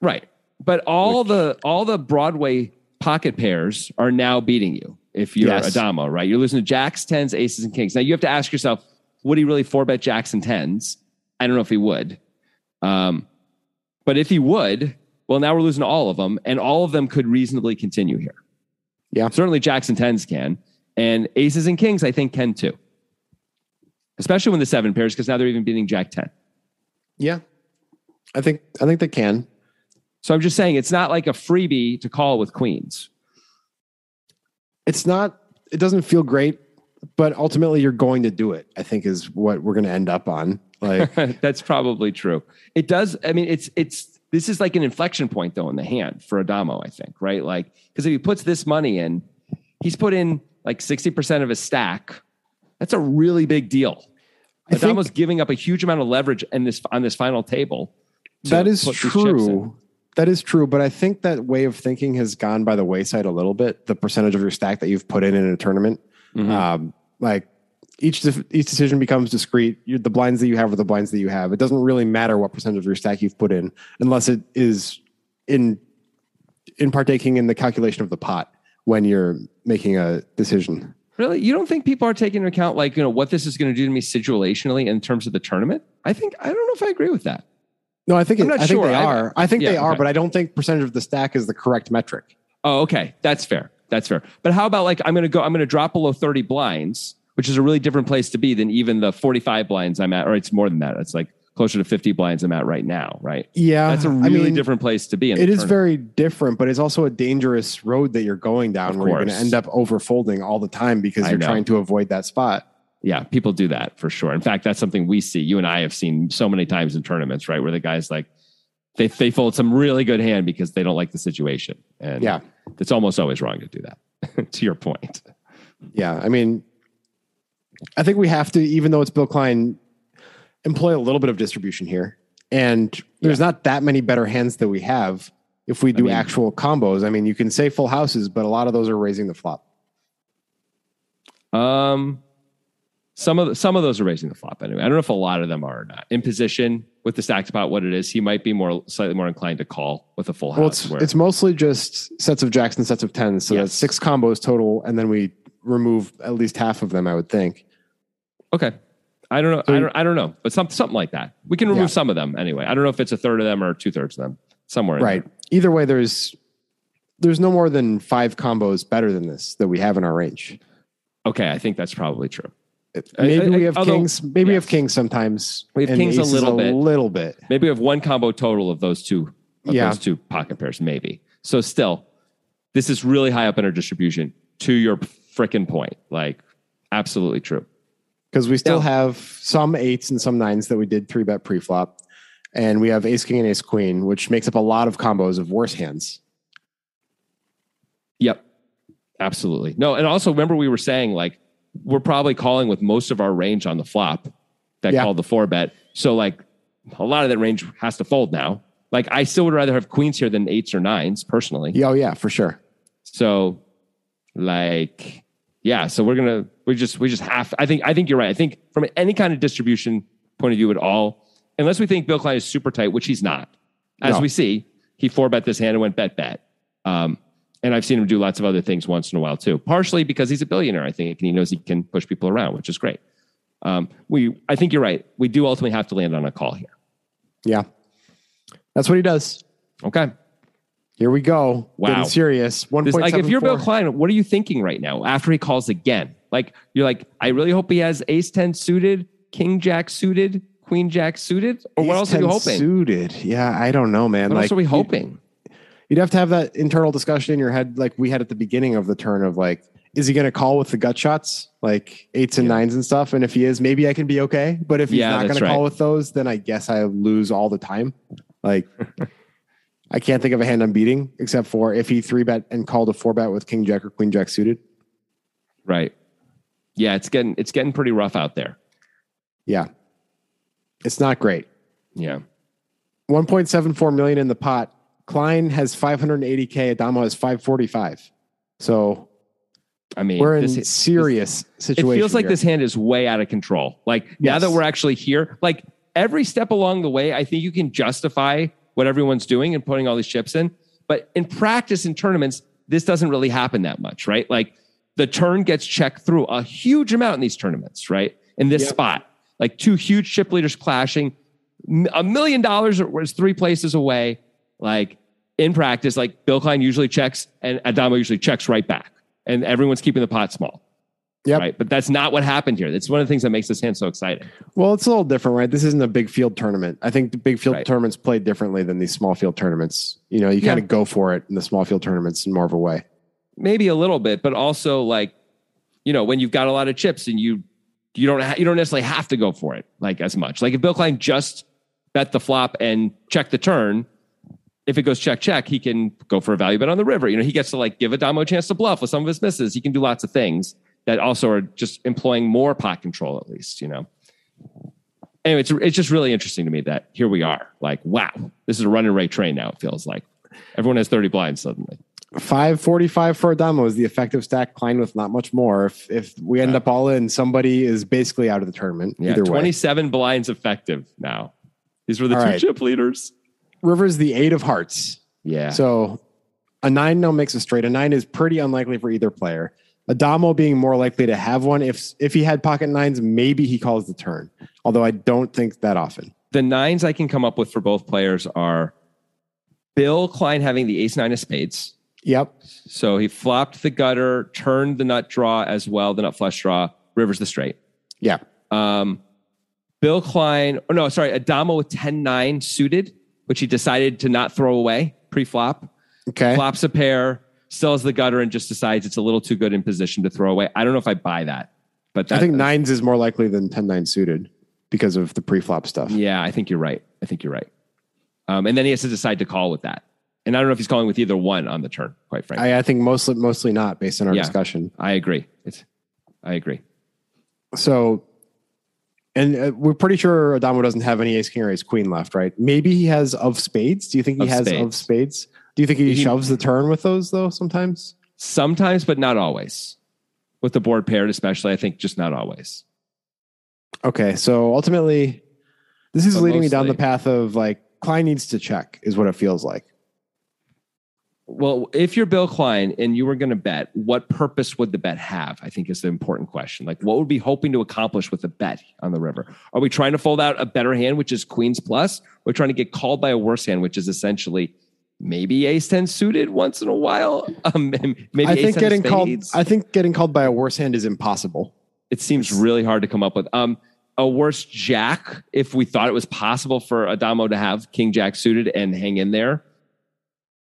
right? But all Which, the all the Broadway pocket pairs are now beating you if you're yes. Addamo, right? You're losing to jacks, tens, aces, and kings. Now you have to ask yourself, would he really four bet jacks and tens? I don't know if he would. Um, but if he would, well, now we're losing to all of them, and all of them could reasonably continue here. Yeah, certainly jacks and tens can, and aces and kings I think can too, especially when the seven pairs because now they're even beating jack ten. Yeah, I think I think they can. So I'm just saying it's not like a freebie to call with queens. It's not, it doesn't feel great, but ultimately you're going to do it, I think is what we're going to end up on. Like that's probably true. It does. I mean, it's, it's, this is like an inflection point though in the hand for Addamo, I think, right? Like, cause if he puts this money in, he's put in like sixty percent of his stack. That's a really big deal. Addamo's think, giving up a huge amount of leverage in this, on this final table. That is true. That is true, but I think that way of thinking has gone by the wayside a little bit. The percentage of your stack that you've put in in a tournament, mm-hmm. um, like each de- each decision becomes discrete. You're, the blinds that you have are the blinds that you have. It doesn't really matter what percentage of your stack you've put in, unless it is in in partaking in the calculation of the pot when you're making a decision. Really, you don't think people are taking into account like you know what this is going to do to me situationally in terms of the tournament? I think I don't know if I agree with that. No, I think it, I sure. think they are. I, I think yeah, they are, okay. but I don't think percentage of the stack is the correct metric. Oh, okay, that's fair. That's fair. But how about like I'm going to go? I'm going to drop below thirty blinds, which is a really different place to be than even the forty-five blinds I'm at. Or it's more than that. It's like closer to fifty blinds I'm at right now, right? Yeah. That's a really I mean, different place to be. In it is tournament. Very different, but it's also a dangerous road that you're going down of where course. You're going to end up overfolding all the time because you're trying to avoid that spot. Yeah, people do that for sure. In fact, that's something we see. You and I have seen so many times in tournaments, right? Where the guy's like, they they fold some really good hand because they don't like the situation. And yeah, it's almost always wrong to do that, to your point. Yeah, I mean, I think we have to, even though it's Bill Klein, employ a little bit of distribution here. And there's yeah. not that many better hands that we have if we do I mean, actual combos. I mean, you can say full houses, but a lot of those are raising the flop. Um... Some of the, some of those are raising the flop anyway. I don't know if a lot of them are or not. In position with the stacked pot, what it is, he might be more slightly more inclined to call with a full house. Well, it's, where, it's mostly just sets of jacks and sets of tens. So yes. that's six combos total, and then we remove at least half of them, I would think. Okay, I don't know. So, I don't. I don't know, but some, something like that. We can remove yeah. some of them anyway. I don't know if it's a third of them or two thirds of them somewhere. In right. There. Either way, there's there's no more than five combos better than this that we have in our range. Okay, I think that's probably true. Maybe we have Although, kings. Maybe yes. we have kings sometimes. We have kings a little bit. A little bit. Maybe we have one combo total of those two. Of yeah. those two pocket pairs. Maybe. So still, this is really high up in our distribution. To your frickin' point, like absolutely true. Because we still yeah. have some eights and some nines that we did three bet preflop, and we have ace king and ace queen, which makes up a lot of combos of worse hands. Yep. Absolutely. No, and also remember we were saying like. We're probably calling with most of our range on the flop that yeah. called the four bet. So like a lot of that range has to fold now. Like I still would rather have queens here than eights or nines personally. Yeah, oh yeah, for sure. So like, yeah, so we're going to, we just, we just have, I think, I think you're right. I think from any kind of distribution point of view at all, unless we think Bill Klein is super tight, which he's not, as no. we see, he four bet this hand and went bet, bet. Um, And I've seen him do lots of other things once in a while, too. Partially because he's a billionaire, I think, and he knows he can push people around, which is great. Um, we, I think you're right. We do ultimately have to land on a call here. Yeah. That's what he does. Okay. Here we go. Wow. Getting serious. one point seven four. Like, if you're Bill Klein, what are you thinking right now after he calls again? Like, you're like, I really hope he has ace ten suited, king-jack suited, queen-jack suited? Or what else are you hoping? Suited. Yeah, I don't know, man. What like, else are we hoping? You'd have to have that internal discussion in your head like we had at the beginning of the turn of like, is he going to call with the gut shots, like eights and yeah. nines and stuff? And if he is, maybe I can be okay. But if he's yeah, not going right. to call with those, then I guess I lose all the time. Like, I can't think of a hand I'm beating except for if he three bet and called a four bet with king jack or queen jack suited. Right. Yeah, it's getting it's getting pretty rough out there. Yeah. It's not great. Yeah. one point seven four million in the pot. Klein has five hundred eighty K. Addamo has five forty-five. So, I mean, we're in this, serious this, situation. It feels like here. This hand is way out of control. Like yes. now that we're actually here, like every step along the way, I think you can justify what everyone's doing and putting all these chips in. But in practice, in tournaments, this doesn't really happen that much, right? Like the turn gets checked through a huge amount in these tournaments, right? In this yep. spot, like two huge chip leaders clashing, a million dollars was three places away. Like in practice, like Bill Klein usually checks and Addamo usually checks right back and everyone's keeping the pot small. Yeah. Right. But that's not what happened here. That's one of the things that makes this hand so exciting. Well, it's a little different, right? This isn't a big field tournament. I think the big field right. tournaments play differently than these small field tournaments. You know, you yeah. kind of go for it in the small field tournaments in more of a way. Maybe a little bit, but also like, you know, when you've got a lot of chips and you, you don't, ha- you don't necessarily have to go for it like as much. Like if Bill Klein just bet the flop and checked the turn, if it goes check, check, he can go for a value bet on the river. You know, he gets to like give Addamo a chance to bluff with some of his misses. He can do lots of things that also are just employing more pot control, at least, you know. Anyway, it's, it's just really interesting to me that here we are. Like, wow, this is a run and rake train now, it feels like. Everyone has thirty blinds suddenly. five forty-five for Addamo is the effective stack. Klein with not much more. If if we end yeah. up all in, somebody is basically out of the tournament. Yeah, either twenty-seven way. Blinds effective now. These were the all two right. chip leaders. River's the eight of hearts. Yeah. So a nine now makes a straight. A nine is pretty unlikely for either player. Addamo being more likely to have one. If if he had pocket nines, maybe he calls the turn. Although I don't think that often. The nines I can come up with for both players are Bill Klein having the ace nine of spades. Yep. So he flopped the gutter, turned the nut draw as well, the nut flush draw. River's the straight. Yeah. Um, Bill Klein, oh no, sorry, Addamo with ten nine suited, which he decided to not throw away pre-flop. Okay. Flops a pair, sells the gutter, and just decides it's a little too good in position to throw away. I don't know if I buy that, but that, I think nines is more likely than ten nine suited because of the pre-flop stuff. Yeah, I think you're right. I think you're right. Um, and then he has to decide to call with that. And I don't know if he's calling with either one on the turn, quite frankly. I, I think mostly mostly not based on our yeah, discussion. I agree. It's, I agree. So, and uh, we're pretty sure Addamo doesn't have any ace, king, or ace, queen left, right? Maybe he has of spades. Do you think he of has spades. of spades? Do you think he, he shoves the turn with those, though, sometimes? Sometimes, but not always. With the board paired, especially, I think just not always. Okay, so ultimately, this is but leading mostly. me down the path of, like, Klein needs to check, is what it feels like. Well, if you're Bill Klein and you were going to bet, what purpose would the bet have? I think is the important question. Like, what would we be hoping to accomplish with a bet on the river? Are we trying to fold out a better hand, which is queens plus? We're trying to get called by a worse hand, which is essentially maybe ace ten suited once in a while. Um, maybe I think getting called. I think getting called by a worse hand is impossible. It seems really hard to come up with. Um, a worse jack. If we thought it was possible for Addamo to have king jack suited and hang in there.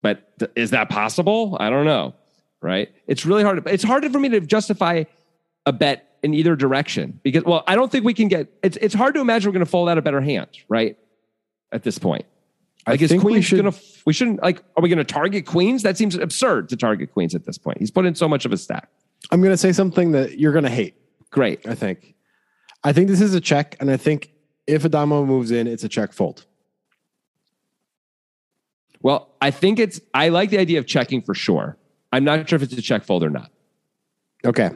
But th- is that possible? I don't know, right? It's really hard. To, it's hard for me to justify a bet in either direction because, well, I don't think we can get. It's it's hard to imagine we're going to fold out a better hand, right? At this point, like I is think queens we should, gonna, we shouldn't like. Are we going to target queens? That seems absurd to target queens at this point. He's put in so much of a stack. I'm going to say something that you're going to hate. Great, I think. I think this is a check, and I think if Addamo moves in, it's a check fold. Well, I think it's, I like the idea of checking for sure. I'm not sure if it's a check fold or not. Okay.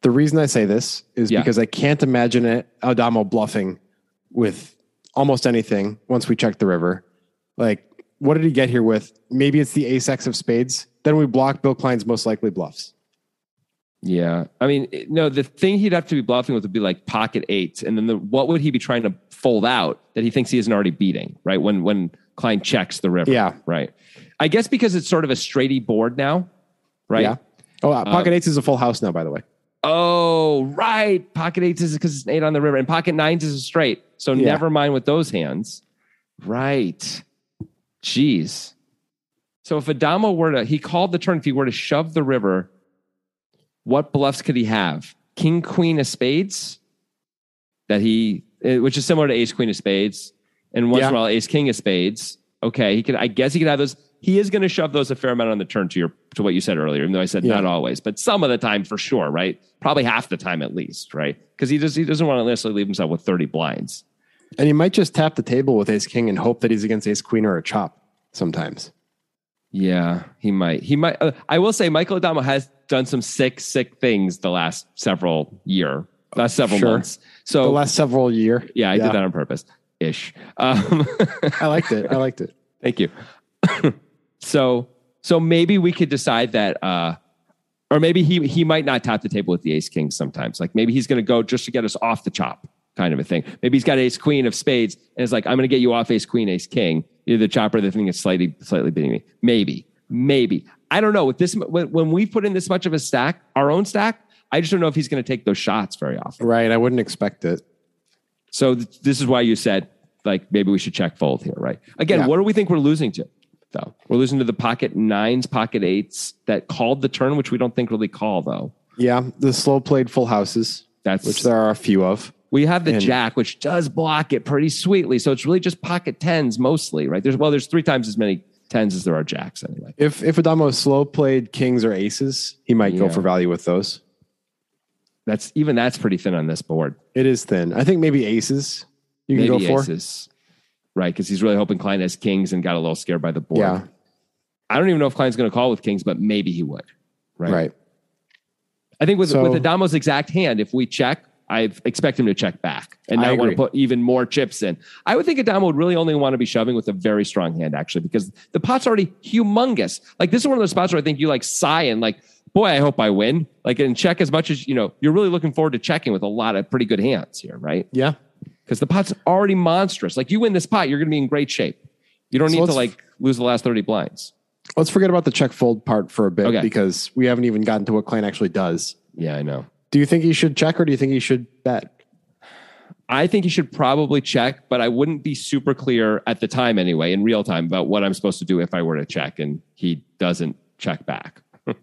The reason I say this is yeah. because I can't imagine it, Addamo bluffing with almost anything once we check the river. Like, what did he get here with? Maybe it's the ace X of spades. Then we block Bill Klein's most likely bluffs. Yeah. I mean, no, the thing he'd have to be bluffing with would be like pocket eights. And then the, what would he be trying to fold out that he thinks he isn't already beating, right? When, when, Klein checks the river. Yeah. Right. I guess because it's sort of a straighty board now, right? Yeah. Oh, uh, pocket um, eights is a full house now, by the way. Oh, right. Pocket eights is because it's an eight on the river and pocket nines is a straight. So yeah. never mind with those hands. Right. Jeez. So if Addamo were to, he called the turn. If he were to shove the river, what bluffs could he have? King, queen of spades that he, which is similar to ace, queen of spades. And once yeah. in a while, ace king of spades. Okay, he could. I guess he could have those. He is going to shove those a fair amount on the turn to your to what you said earlier. Even though I said yeah. not always, but some of the time for sure, right? Probably half the time at least, right? Because he just he doesn't want to necessarily leave himself with thirty blinds. And he might just tap the table with ace king and hope that he's against ace queen or a chop sometimes. Yeah, he might. He might. Uh, I will say, Michael Addamo has done some sick, sick things the last several year, last several sure. months. So the last several year. Yeah, I yeah. did that on purpose. Ish. Um, I liked it. I liked it. Thank you. so, so maybe we could decide that, uh, or maybe he, he might not tap the table with the ace king sometimes. Like maybe he's going to go just to get us off the chop kind of a thing. Maybe he's got ace queen of spades and it's like, I'm going to get you off ace queen, ace king, either the chop or the thing that's slightly, slightly beating me. Maybe, maybe, I don't know with this, when, when we put in this much of a stack, our own stack, I just don't know if he's going to take those shots very often. Right. I wouldn't expect it. So th- this is why you said, like, maybe we should check fold here, right? Again, yeah. what do we think we're losing to, though? We're losing to the pocket nines, pocket eights that called the turn, which we don't think really call, though. Yeah, the slow played full houses, that's which there are a few of. We have the and, jack, which does block it pretty sweetly. So it's really just pocket tens mostly, right? There's Well, there's three times as many tens as there are jacks anyway. If if Addamo slow played kings or aces, he might yeah. go for value with those. That's even that's pretty thin on this board. It is thin. I think maybe aces you can maybe go for. Aces. Right, because he's really hoping Klein has kings and got a little scared by the board. Yeah. I don't even know if Klein's going to call with kings, but maybe he would. Right. Right. I think with, so, with Addamo's exact hand, if we check, I expect him to check back and now want to put even more chips in. I would think Addamo would really only want to be shoving with a very strong hand, actually, because the pot's already humongous. Like this is one of those spots where I think you like sigh and like, boy, I hope I win. Like, and check as much as, you know, you're really looking forward to checking with a lot of pretty good hands here, right? Yeah. Because the pot's already monstrous. Like, you win this pot, you're going to be in great shape. You don't so need to, like, lose the last thirty blinds. Let's forget about the check fold part for a bit okay. because we haven't even gotten to what Klein actually does. Yeah, I know. Do you think he should check or do you think he should bet? I think you should probably check, but I wouldn't be super clear at the time anyway, in real time, about what I'm supposed to do if I were to check and he doesn't check back. but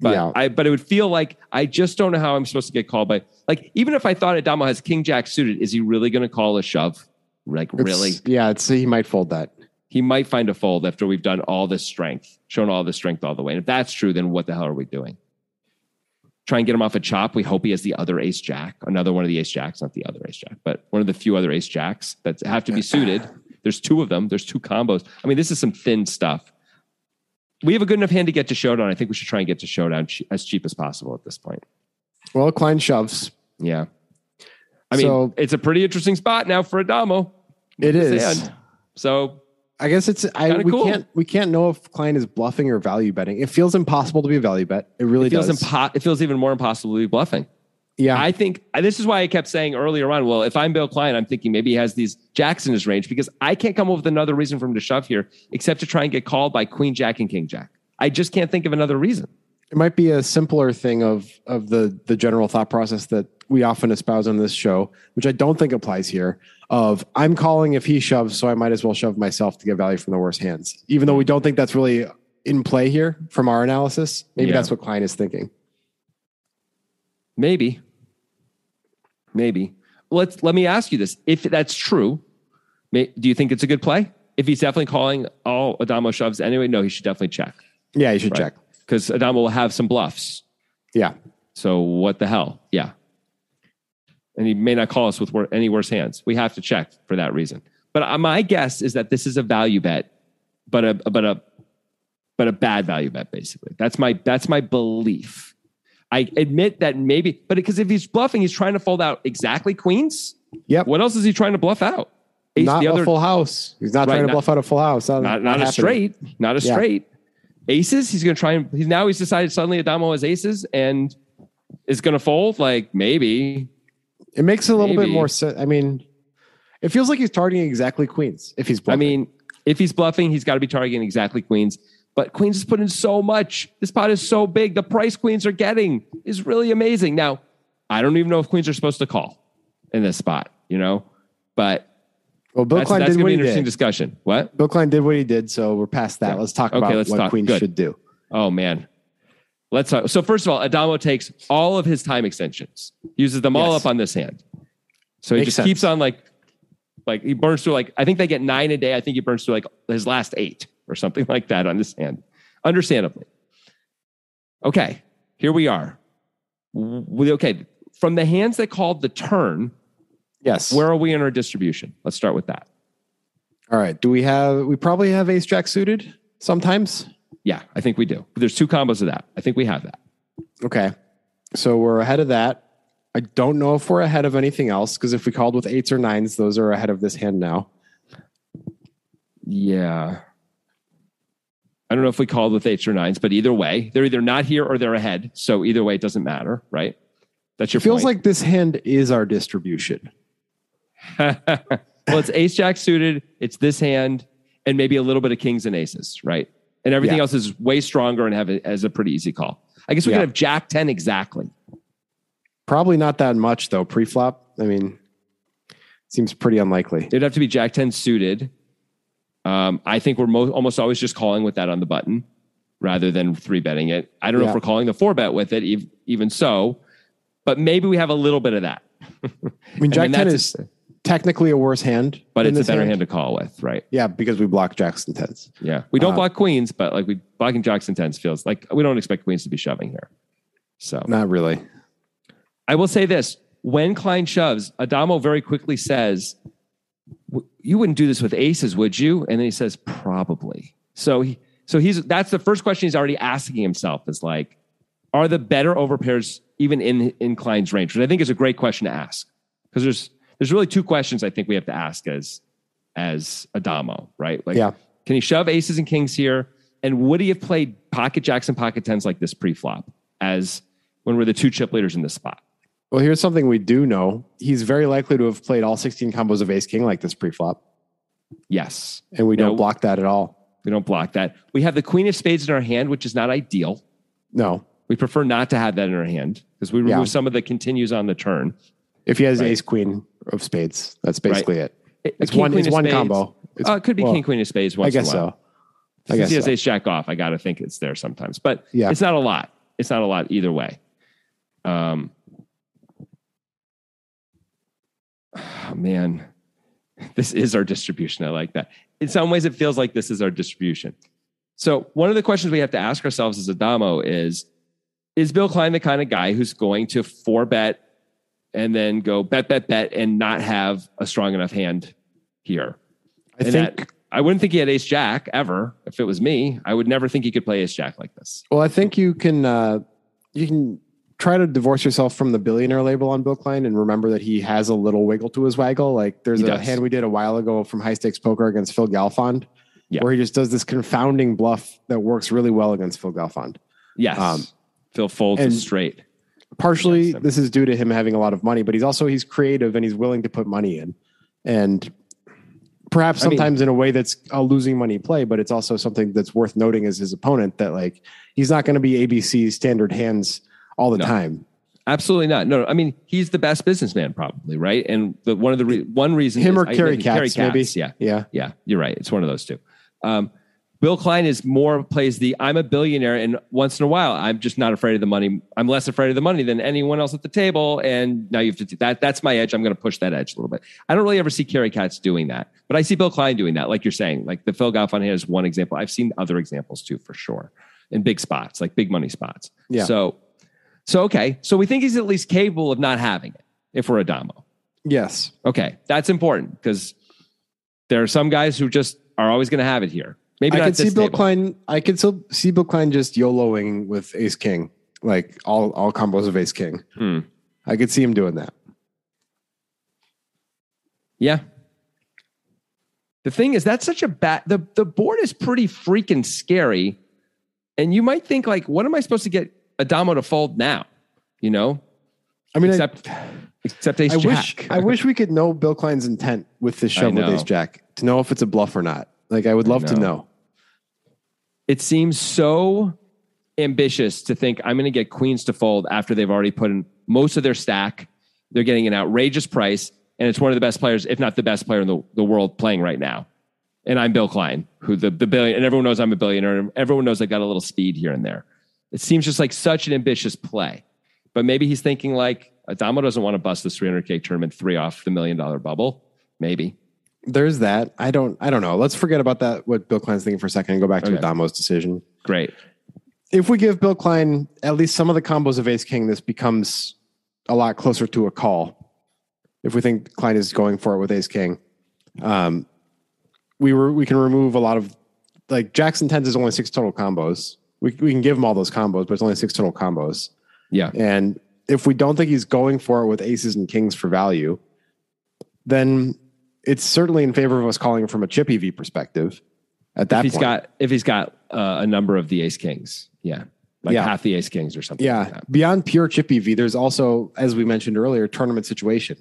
yeah. I but it would feel like I just don't know how I'm supposed to get called by. Like, even if I thought Addamo has king jack suited, is he really going to call a shove? Like, it's, really? Yeah, it's, he might fold that. He might find a fold after we've done all this strength, shown all the strength all the way. And if that's true, then what the hell are we doing? Try and get him off a chop. We hope he has the other ace jack, another one of the ace jacks, not the other ace jack, but one of the few other ace jacks that have to be suited. There's two of them. There's two combos. I mean, this is some thin stuff. We have a good enough hand to get to showdown. I think we should try and get to showdown as cheap as possible at this point. Well, Klein shoves. Yeah. I mean, so, it's a pretty interesting spot now for Addamo. It is. So I guess it's, I, we cool. can't, we can't know if Klein is bluffing or value betting. It feels impossible to be a value bet. It really it feels does. Impo- it feels even more impossible to be bluffing. Yeah. I think this is why I kept saying earlier on, well, if I'm Bill Klein, I'm thinking maybe he has these jacks in his range, because I can't come up with another reason for him to shove here, except to try and get called by queen jack and king jack. I just can't think of another reason. It might be a simpler thing of, of the, the general thought process that we often espouse on this show, which I don't think applies here, of I'm calling if he shoves, so I might as well shove myself to get value from the worst hands, even though we don't think that's really in play here from our analysis. Maybe yeah. that's what Klein is thinking. Maybe, maybe let's, let me ask you this. If that's true, may, do you think it's a good play? If he's definitely calling all oh, Addamo shoves anyway, no, he should definitely check. Yeah, he should right? check. Because Addamo will have some bluffs. Yeah. So what the hell? Yeah. And he may not call us with wor- any worse hands. We have to check for that reason. But uh, my guess is that this is a value bet, but a but a but a bad value bet. Basically, that's my that's my belief. I admit that maybe, but because if he's bluffing, he's trying to fold out exactly queens. Yep. What else is he trying to bluff out? Ace, not the other, a full house. He's not right, trying to not, bluff out a full house. Not, not, not, not a straight. Not a yeah. straight. Aces. He's going to try and he's now he's decided suddenly Addamo has aces and is going to fold. Like maybe. It makes a little Maybe. bit more sense. I mean, it feels like he's targeting exactly queens if he's bluffing. I mean, if he's bluffing, he's got to be targeting exactly queens. But queens is putting in so much. This pot is so big. The price queens are getting is really amazing. Now, I don't even know if queens are supposed to call in this spot, you know? But well, Bill that's, Klein that's did what be an he interesting did. discussion. What? Bill Klein did what he did, so we're past that. Yeah. Let's talk okay, about let's what talk. queens Good. should do. Oh, man. Let's talk. So first of all, Addamo takes all of his time extensions, uses them all yes. up on this hand. So Makes he just sense. keeps on like, like he burns through like, I think they get nine a day. I think he burns through like his last eight or something like that on this hand. Understandably. Okay. Here we are. Okay. From the hands that called the turn. Yes. Where are we in our distribution? Let's start with that. All right. Do we have, we probably have ace jack suited sometimes. Yeah, I think we do. There's two combos of that. I think we have that. Okay. So we're ahead of that. I don't know if we're ahead of anything else, because if we called with eights or nines, those are ahead of this hand now. Yeah. I don't know if we called with eights or nines, but either way, they're either not here or they're ahead. So either way, it doesn't matter, right? That's your point. It feels like this hand is our distribution. Well, it's ace jack suited. It's this hand and maybe a little bit of kings and aces, right? And everything yeah. else is way stronger and have it as a pretty easy call. I guess we yeah. could have jack ten exactly. Probably not that much though. Preflop. I mean, seems pretty unlikely. It'd have to be jack ten suited. Um, I think we're mo- almost always just calling with that on the button rather than three betting it. I don't yeah. know if we're calling the four bet with it, ev- even so, but maybe we have a little bit of that. I mean, jack ten is technically a worse hand, but it's a better hand. hand to call with, right? Yeah, because we block jacks and tens. Yeah, we don't uh, block queens, but like we blocking jacks and tens feels like we don't expect queens to be shoving here. So not really. I will say this: when Klein shoves, Addamo very quickly says, "You wouldn't do this with aces, would you?" And then he says, "Probably." So he, so he's that's the first question he's already asking himself is like, are the better overpairs even in in Klein's range? Which I think is a great question to ask because there's. There's really two questions I think we have to ask as, as Addamo, right? Like, yeah. can he shove aces and kings here? And would he have played pocket jacks and pocket tens like this pre-flop as when we're the two chip leaders in this spot? Well, here's something we do know. He's very likely to have played all sixteen combos of ace king like this pre-flop. Yes. And we no, don't block that at all. We don't block that. We have the queen of spades in our hand, which is not ideal. No. We prefer not to have that in our hand because we remove yeah. some of the continues on the turn. If he has right. ace queen of spades, that's basically right. it. It's one. It's one spades. combo. It's, uh, it could be well, king queen of spades. Once I guess in a while. so. I Since guess he has so. ace jack off. I got to think it's there sometimes, but yeah. it's not a lot. It's not a lot either way. Um. Oh, man, this is our distribution. I like that. In some ways, it feels like this is our distribution. So one of the questions we have to ask ourselves as Addamo is, is Bill Klein the kind of guy who's going to four bet and then go bet, bet, bet, and not have a strong enough hand here? I and think that, I wouldn't think he had ace jack ever. If it was me, I would never think he could play ace jack like this. Well, I think you can, uh, you can try to divorce yourself from the billionaire label on Bill Klein and remember that he has a little wiggle to his waggle. Like there's he a does. hand we did a while ago from High Stakes Poker against Phil Galfond, yeah. where he just does this confounding bluff that works really well against Phil Galfond. Yes. Um, Phil folds and straight. Partially, this is due to him having a lot of money, but he's also, he's creative and he's willing to put money in. And perhaps sometimes I mean, in a way that's a losing money play, but it's also something that's worth noting as his opponent that like, he's not going to be A B C standard hands all the no, time. Absolutely not. No, I mean, he's the best businessman probably. Right. And the, one of the, re- one reason him is, or Kerry Katz, maybe. Yeah. Yeah. Yeah. You're right. It's one of those two. Um, Bill Klein is more plays the I'm a billionaire and once in a while I'm just not afraid of the money. I'm less afraid of the money than anyone else at the table. And now you have to do that. That's my edge. I'm going to push that edge a little bit. I don't really ever see Kerry Katz doing that, but I see Bill Klein doing that. Like you're saying, like the Phil Galfond hand is one example. I've seen other examples too, for sure. In big spots, like big money spots. Yeah. So, so, okay. So we think he's at least capable of not having it if we're Addamo. Yes. Okay. That's important because there are some guys who just are always going to have it here. Maybe I could see Bill table. Klein. I could still see Bill Klein just YOLOing with ace king, like all, all combos of ace king. Hmm. I could see him doing that. Yeah. The thing is, that's such a bad. The, the board is pretty freaking scary. And you might think, like, what am I supposed to get Addamo to fold now? You know? I mean, except, I, except ace I jack. Wish, I wish we could know Bill Klein's intent with this shove with ace jack to know if it's a bluff or not. Like, I would love I know. to know. It seems so ambitious to think I'm going to get queens to fold after they've already put in most of their stack. They're getting an outrageous price, and it's one of the best players, if not the best player in the, the world playing right now. And I'm Bill Klein, who the, the billion, and everyone knows I'm a billionaire, and everyone knows I got a little speed here and there. It seems just like such an ambitious play. But maybe he's thinking like, Addamo doesn't want to bust this three hundred K tournament three off the million dollar bubble. Maybe. There's that. I don't, I don't know. Let's forget about that. What Bill Klein's thinking for a second and go back to okay. Addamo's decision. Great. If we give Bill Klein at least some of the combos of ace king, this becomes a lot closer to a call. If we think Klein is going for it with ace king, um, we were, we can remove a lot of like Jackson tens is only six total combos. We we can give him all those combos, but it's only six total combos. Yeah. And if we don't think he's going for it with aces and kings for value, then it's certainly in favor of us calling from a chip E V perspective at that if he's point. Got, if he's got uh, a number of the ace kings. Yeah. Like yeah. half the ace kings or something. Yeah. Like that. Beyond pure chip E V, there's also, as we mentioned earlier, tournament situation.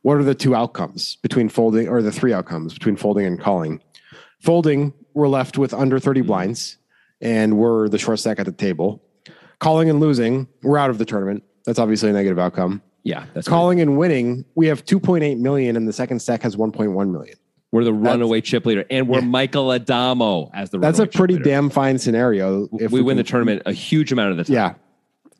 What are the two outcomes between folding or the three outcomes between folding and calling? Folding, we're left with under thirty mm-hmm. blinds and we're the short stack at the table. Calling and losing, we're out of the tournament. That's obviously a negative outcome. Yeah, that's calling great. And winning. We have two point eight million, and the second stack has one point one million. We're the runaway that's, chip leader, and we're yeah. Michael Addamo as the. That's runaway a pretty chip damn fine scenario. If we, we win can, the tournament a huge amount of the time. Yeah,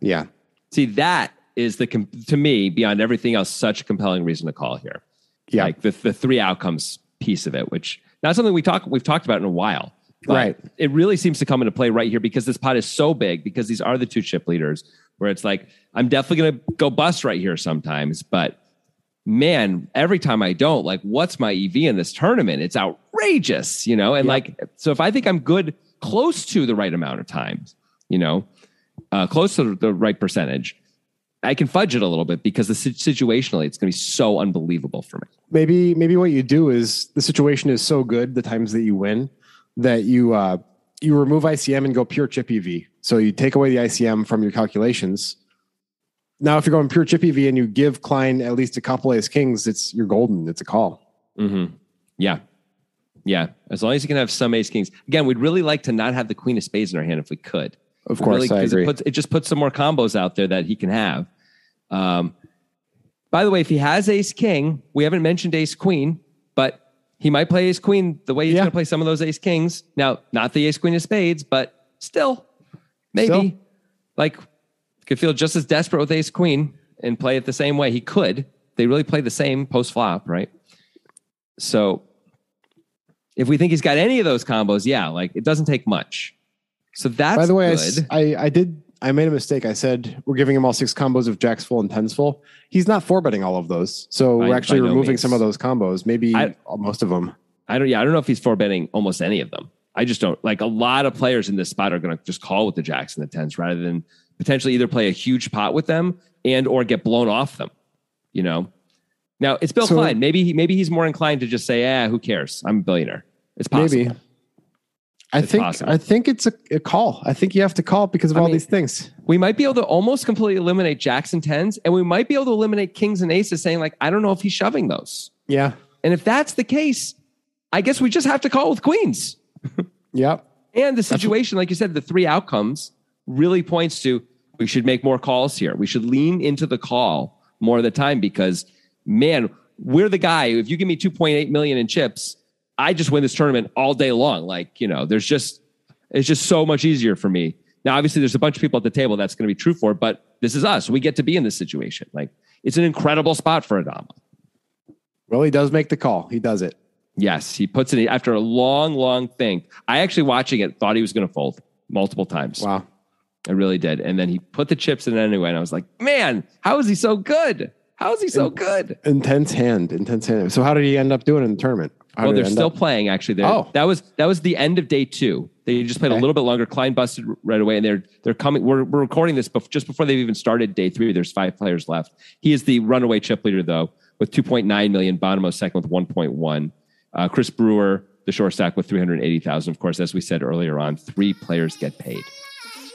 yeah. See, that is the to me beyond everything else such a compelling reason to call here. Yeah, like the the three outcomes piece of it, which not something we talk we've talked about in a while. But right. It really seems to come into play right here because this pot is so big because these are the two chip leaders. Where it's like, I'm definitely going to go bust right here sometimes. But man, every time I don't, like, what's my E V in this tournament? It's outrageous, you know? And yeah. like, so if I think I'm good, close to the right amount of times, you know, uh, close to the right percentage, I can fudge it a little bit because the situationally, it's going to be so unbelievable for me. Maybe, maybe what you do is the situation is so good the times that you win that you, uh, you remove I C M and go pure chip E V. So you take away the I C M from your calculations. Now, if you're going pure chip E V and you give Klein at least a couple ace kings, it's you're golden. It's a call. Mm-hmm. Yeah. Yeah. As long as you can have some ace kings. Again, we'd really like to not have the queen of spades in our hand if we could. Of course, really, I agree. It, puts, it just puts some more combos out there that he can have. Um, By the way, if he has ace king, we haven't mentioned ace queen, but he might play ace queen the way he's yeah. going to play some of those ace kings. Now, not the ace queen of spades, but still, maybe. Still. Like, could feel just as desperate with ace queen and play it the same way. He could. They really play the same post-flop, right? So if we think he's got any of those combos, yeah, like, it doesn't take much. So that's By the way, good. I, I, I did... I made a mistake. I said we're giving him all six combos of jacks full and tens full. He's not four betting all of those, so by, we're actually no removing means. some of those combos. Maybe I, most of them. I don't. Yeah, I don't know if he's four betting almost any of them. I just don't like. A lot of players in this spot are going to just call with the jacks and the tens rather than potentially either play a huge pot with them and or get blown off them. You know. Now it's Bill so, Klein. Maybe he, maybe he's more inclined to just say, "Ah, who cares? I'm a billionaire." It's possible. Maybe. I it's think possible. I think it's a, a call. I think you have to call because of I all mean, these things. We might be able to almost completely eliminate jacks and tens, and we might be able to eliminate kings and aces, saying like, I don't know if he's shoving those. Yeah. And if that's the case, I guess we just have to call with queens. Yeah. And the situation, that's like you said, the three outcomes really points to we should make more calls here. We should lean into the call more of the time because, man, we're the guy. If you give me two point eight million in chips, I just win this tournament all day long. Like, you know, there's just, it's just so much easier for me. Now, obviously there's a bunch of people at the table that's going to be true for, but this is us. We get to be in this situation. Like, it's an incredible spot for Addamo. Well, he does make the call. He does it. Yes. He puts it after a long, long thing. I actually watching it, thought he was going to fold multiple times. Wow. I really did. And then he put the chips in anyway. And I was like, man, how is he so good? How is he so in, good? Intense hand, intense hand. So how did he end up doing in the tournament? Well, they're still up? playing, actually. They're, oh. That was that was the end of day two. They just played okay. a little bit longer. Klein busted right away, and they're they're coming. We're, we're recording this bef- just before they've even started day three. There's five players left. He is the runaway chip leader, though, with two point nine million. Bonomo second with one point one. Uh, Chris Brewer, the short stack, with three hundred eighty thousand. Of course, as we said earlier on, three players get paid.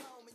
home.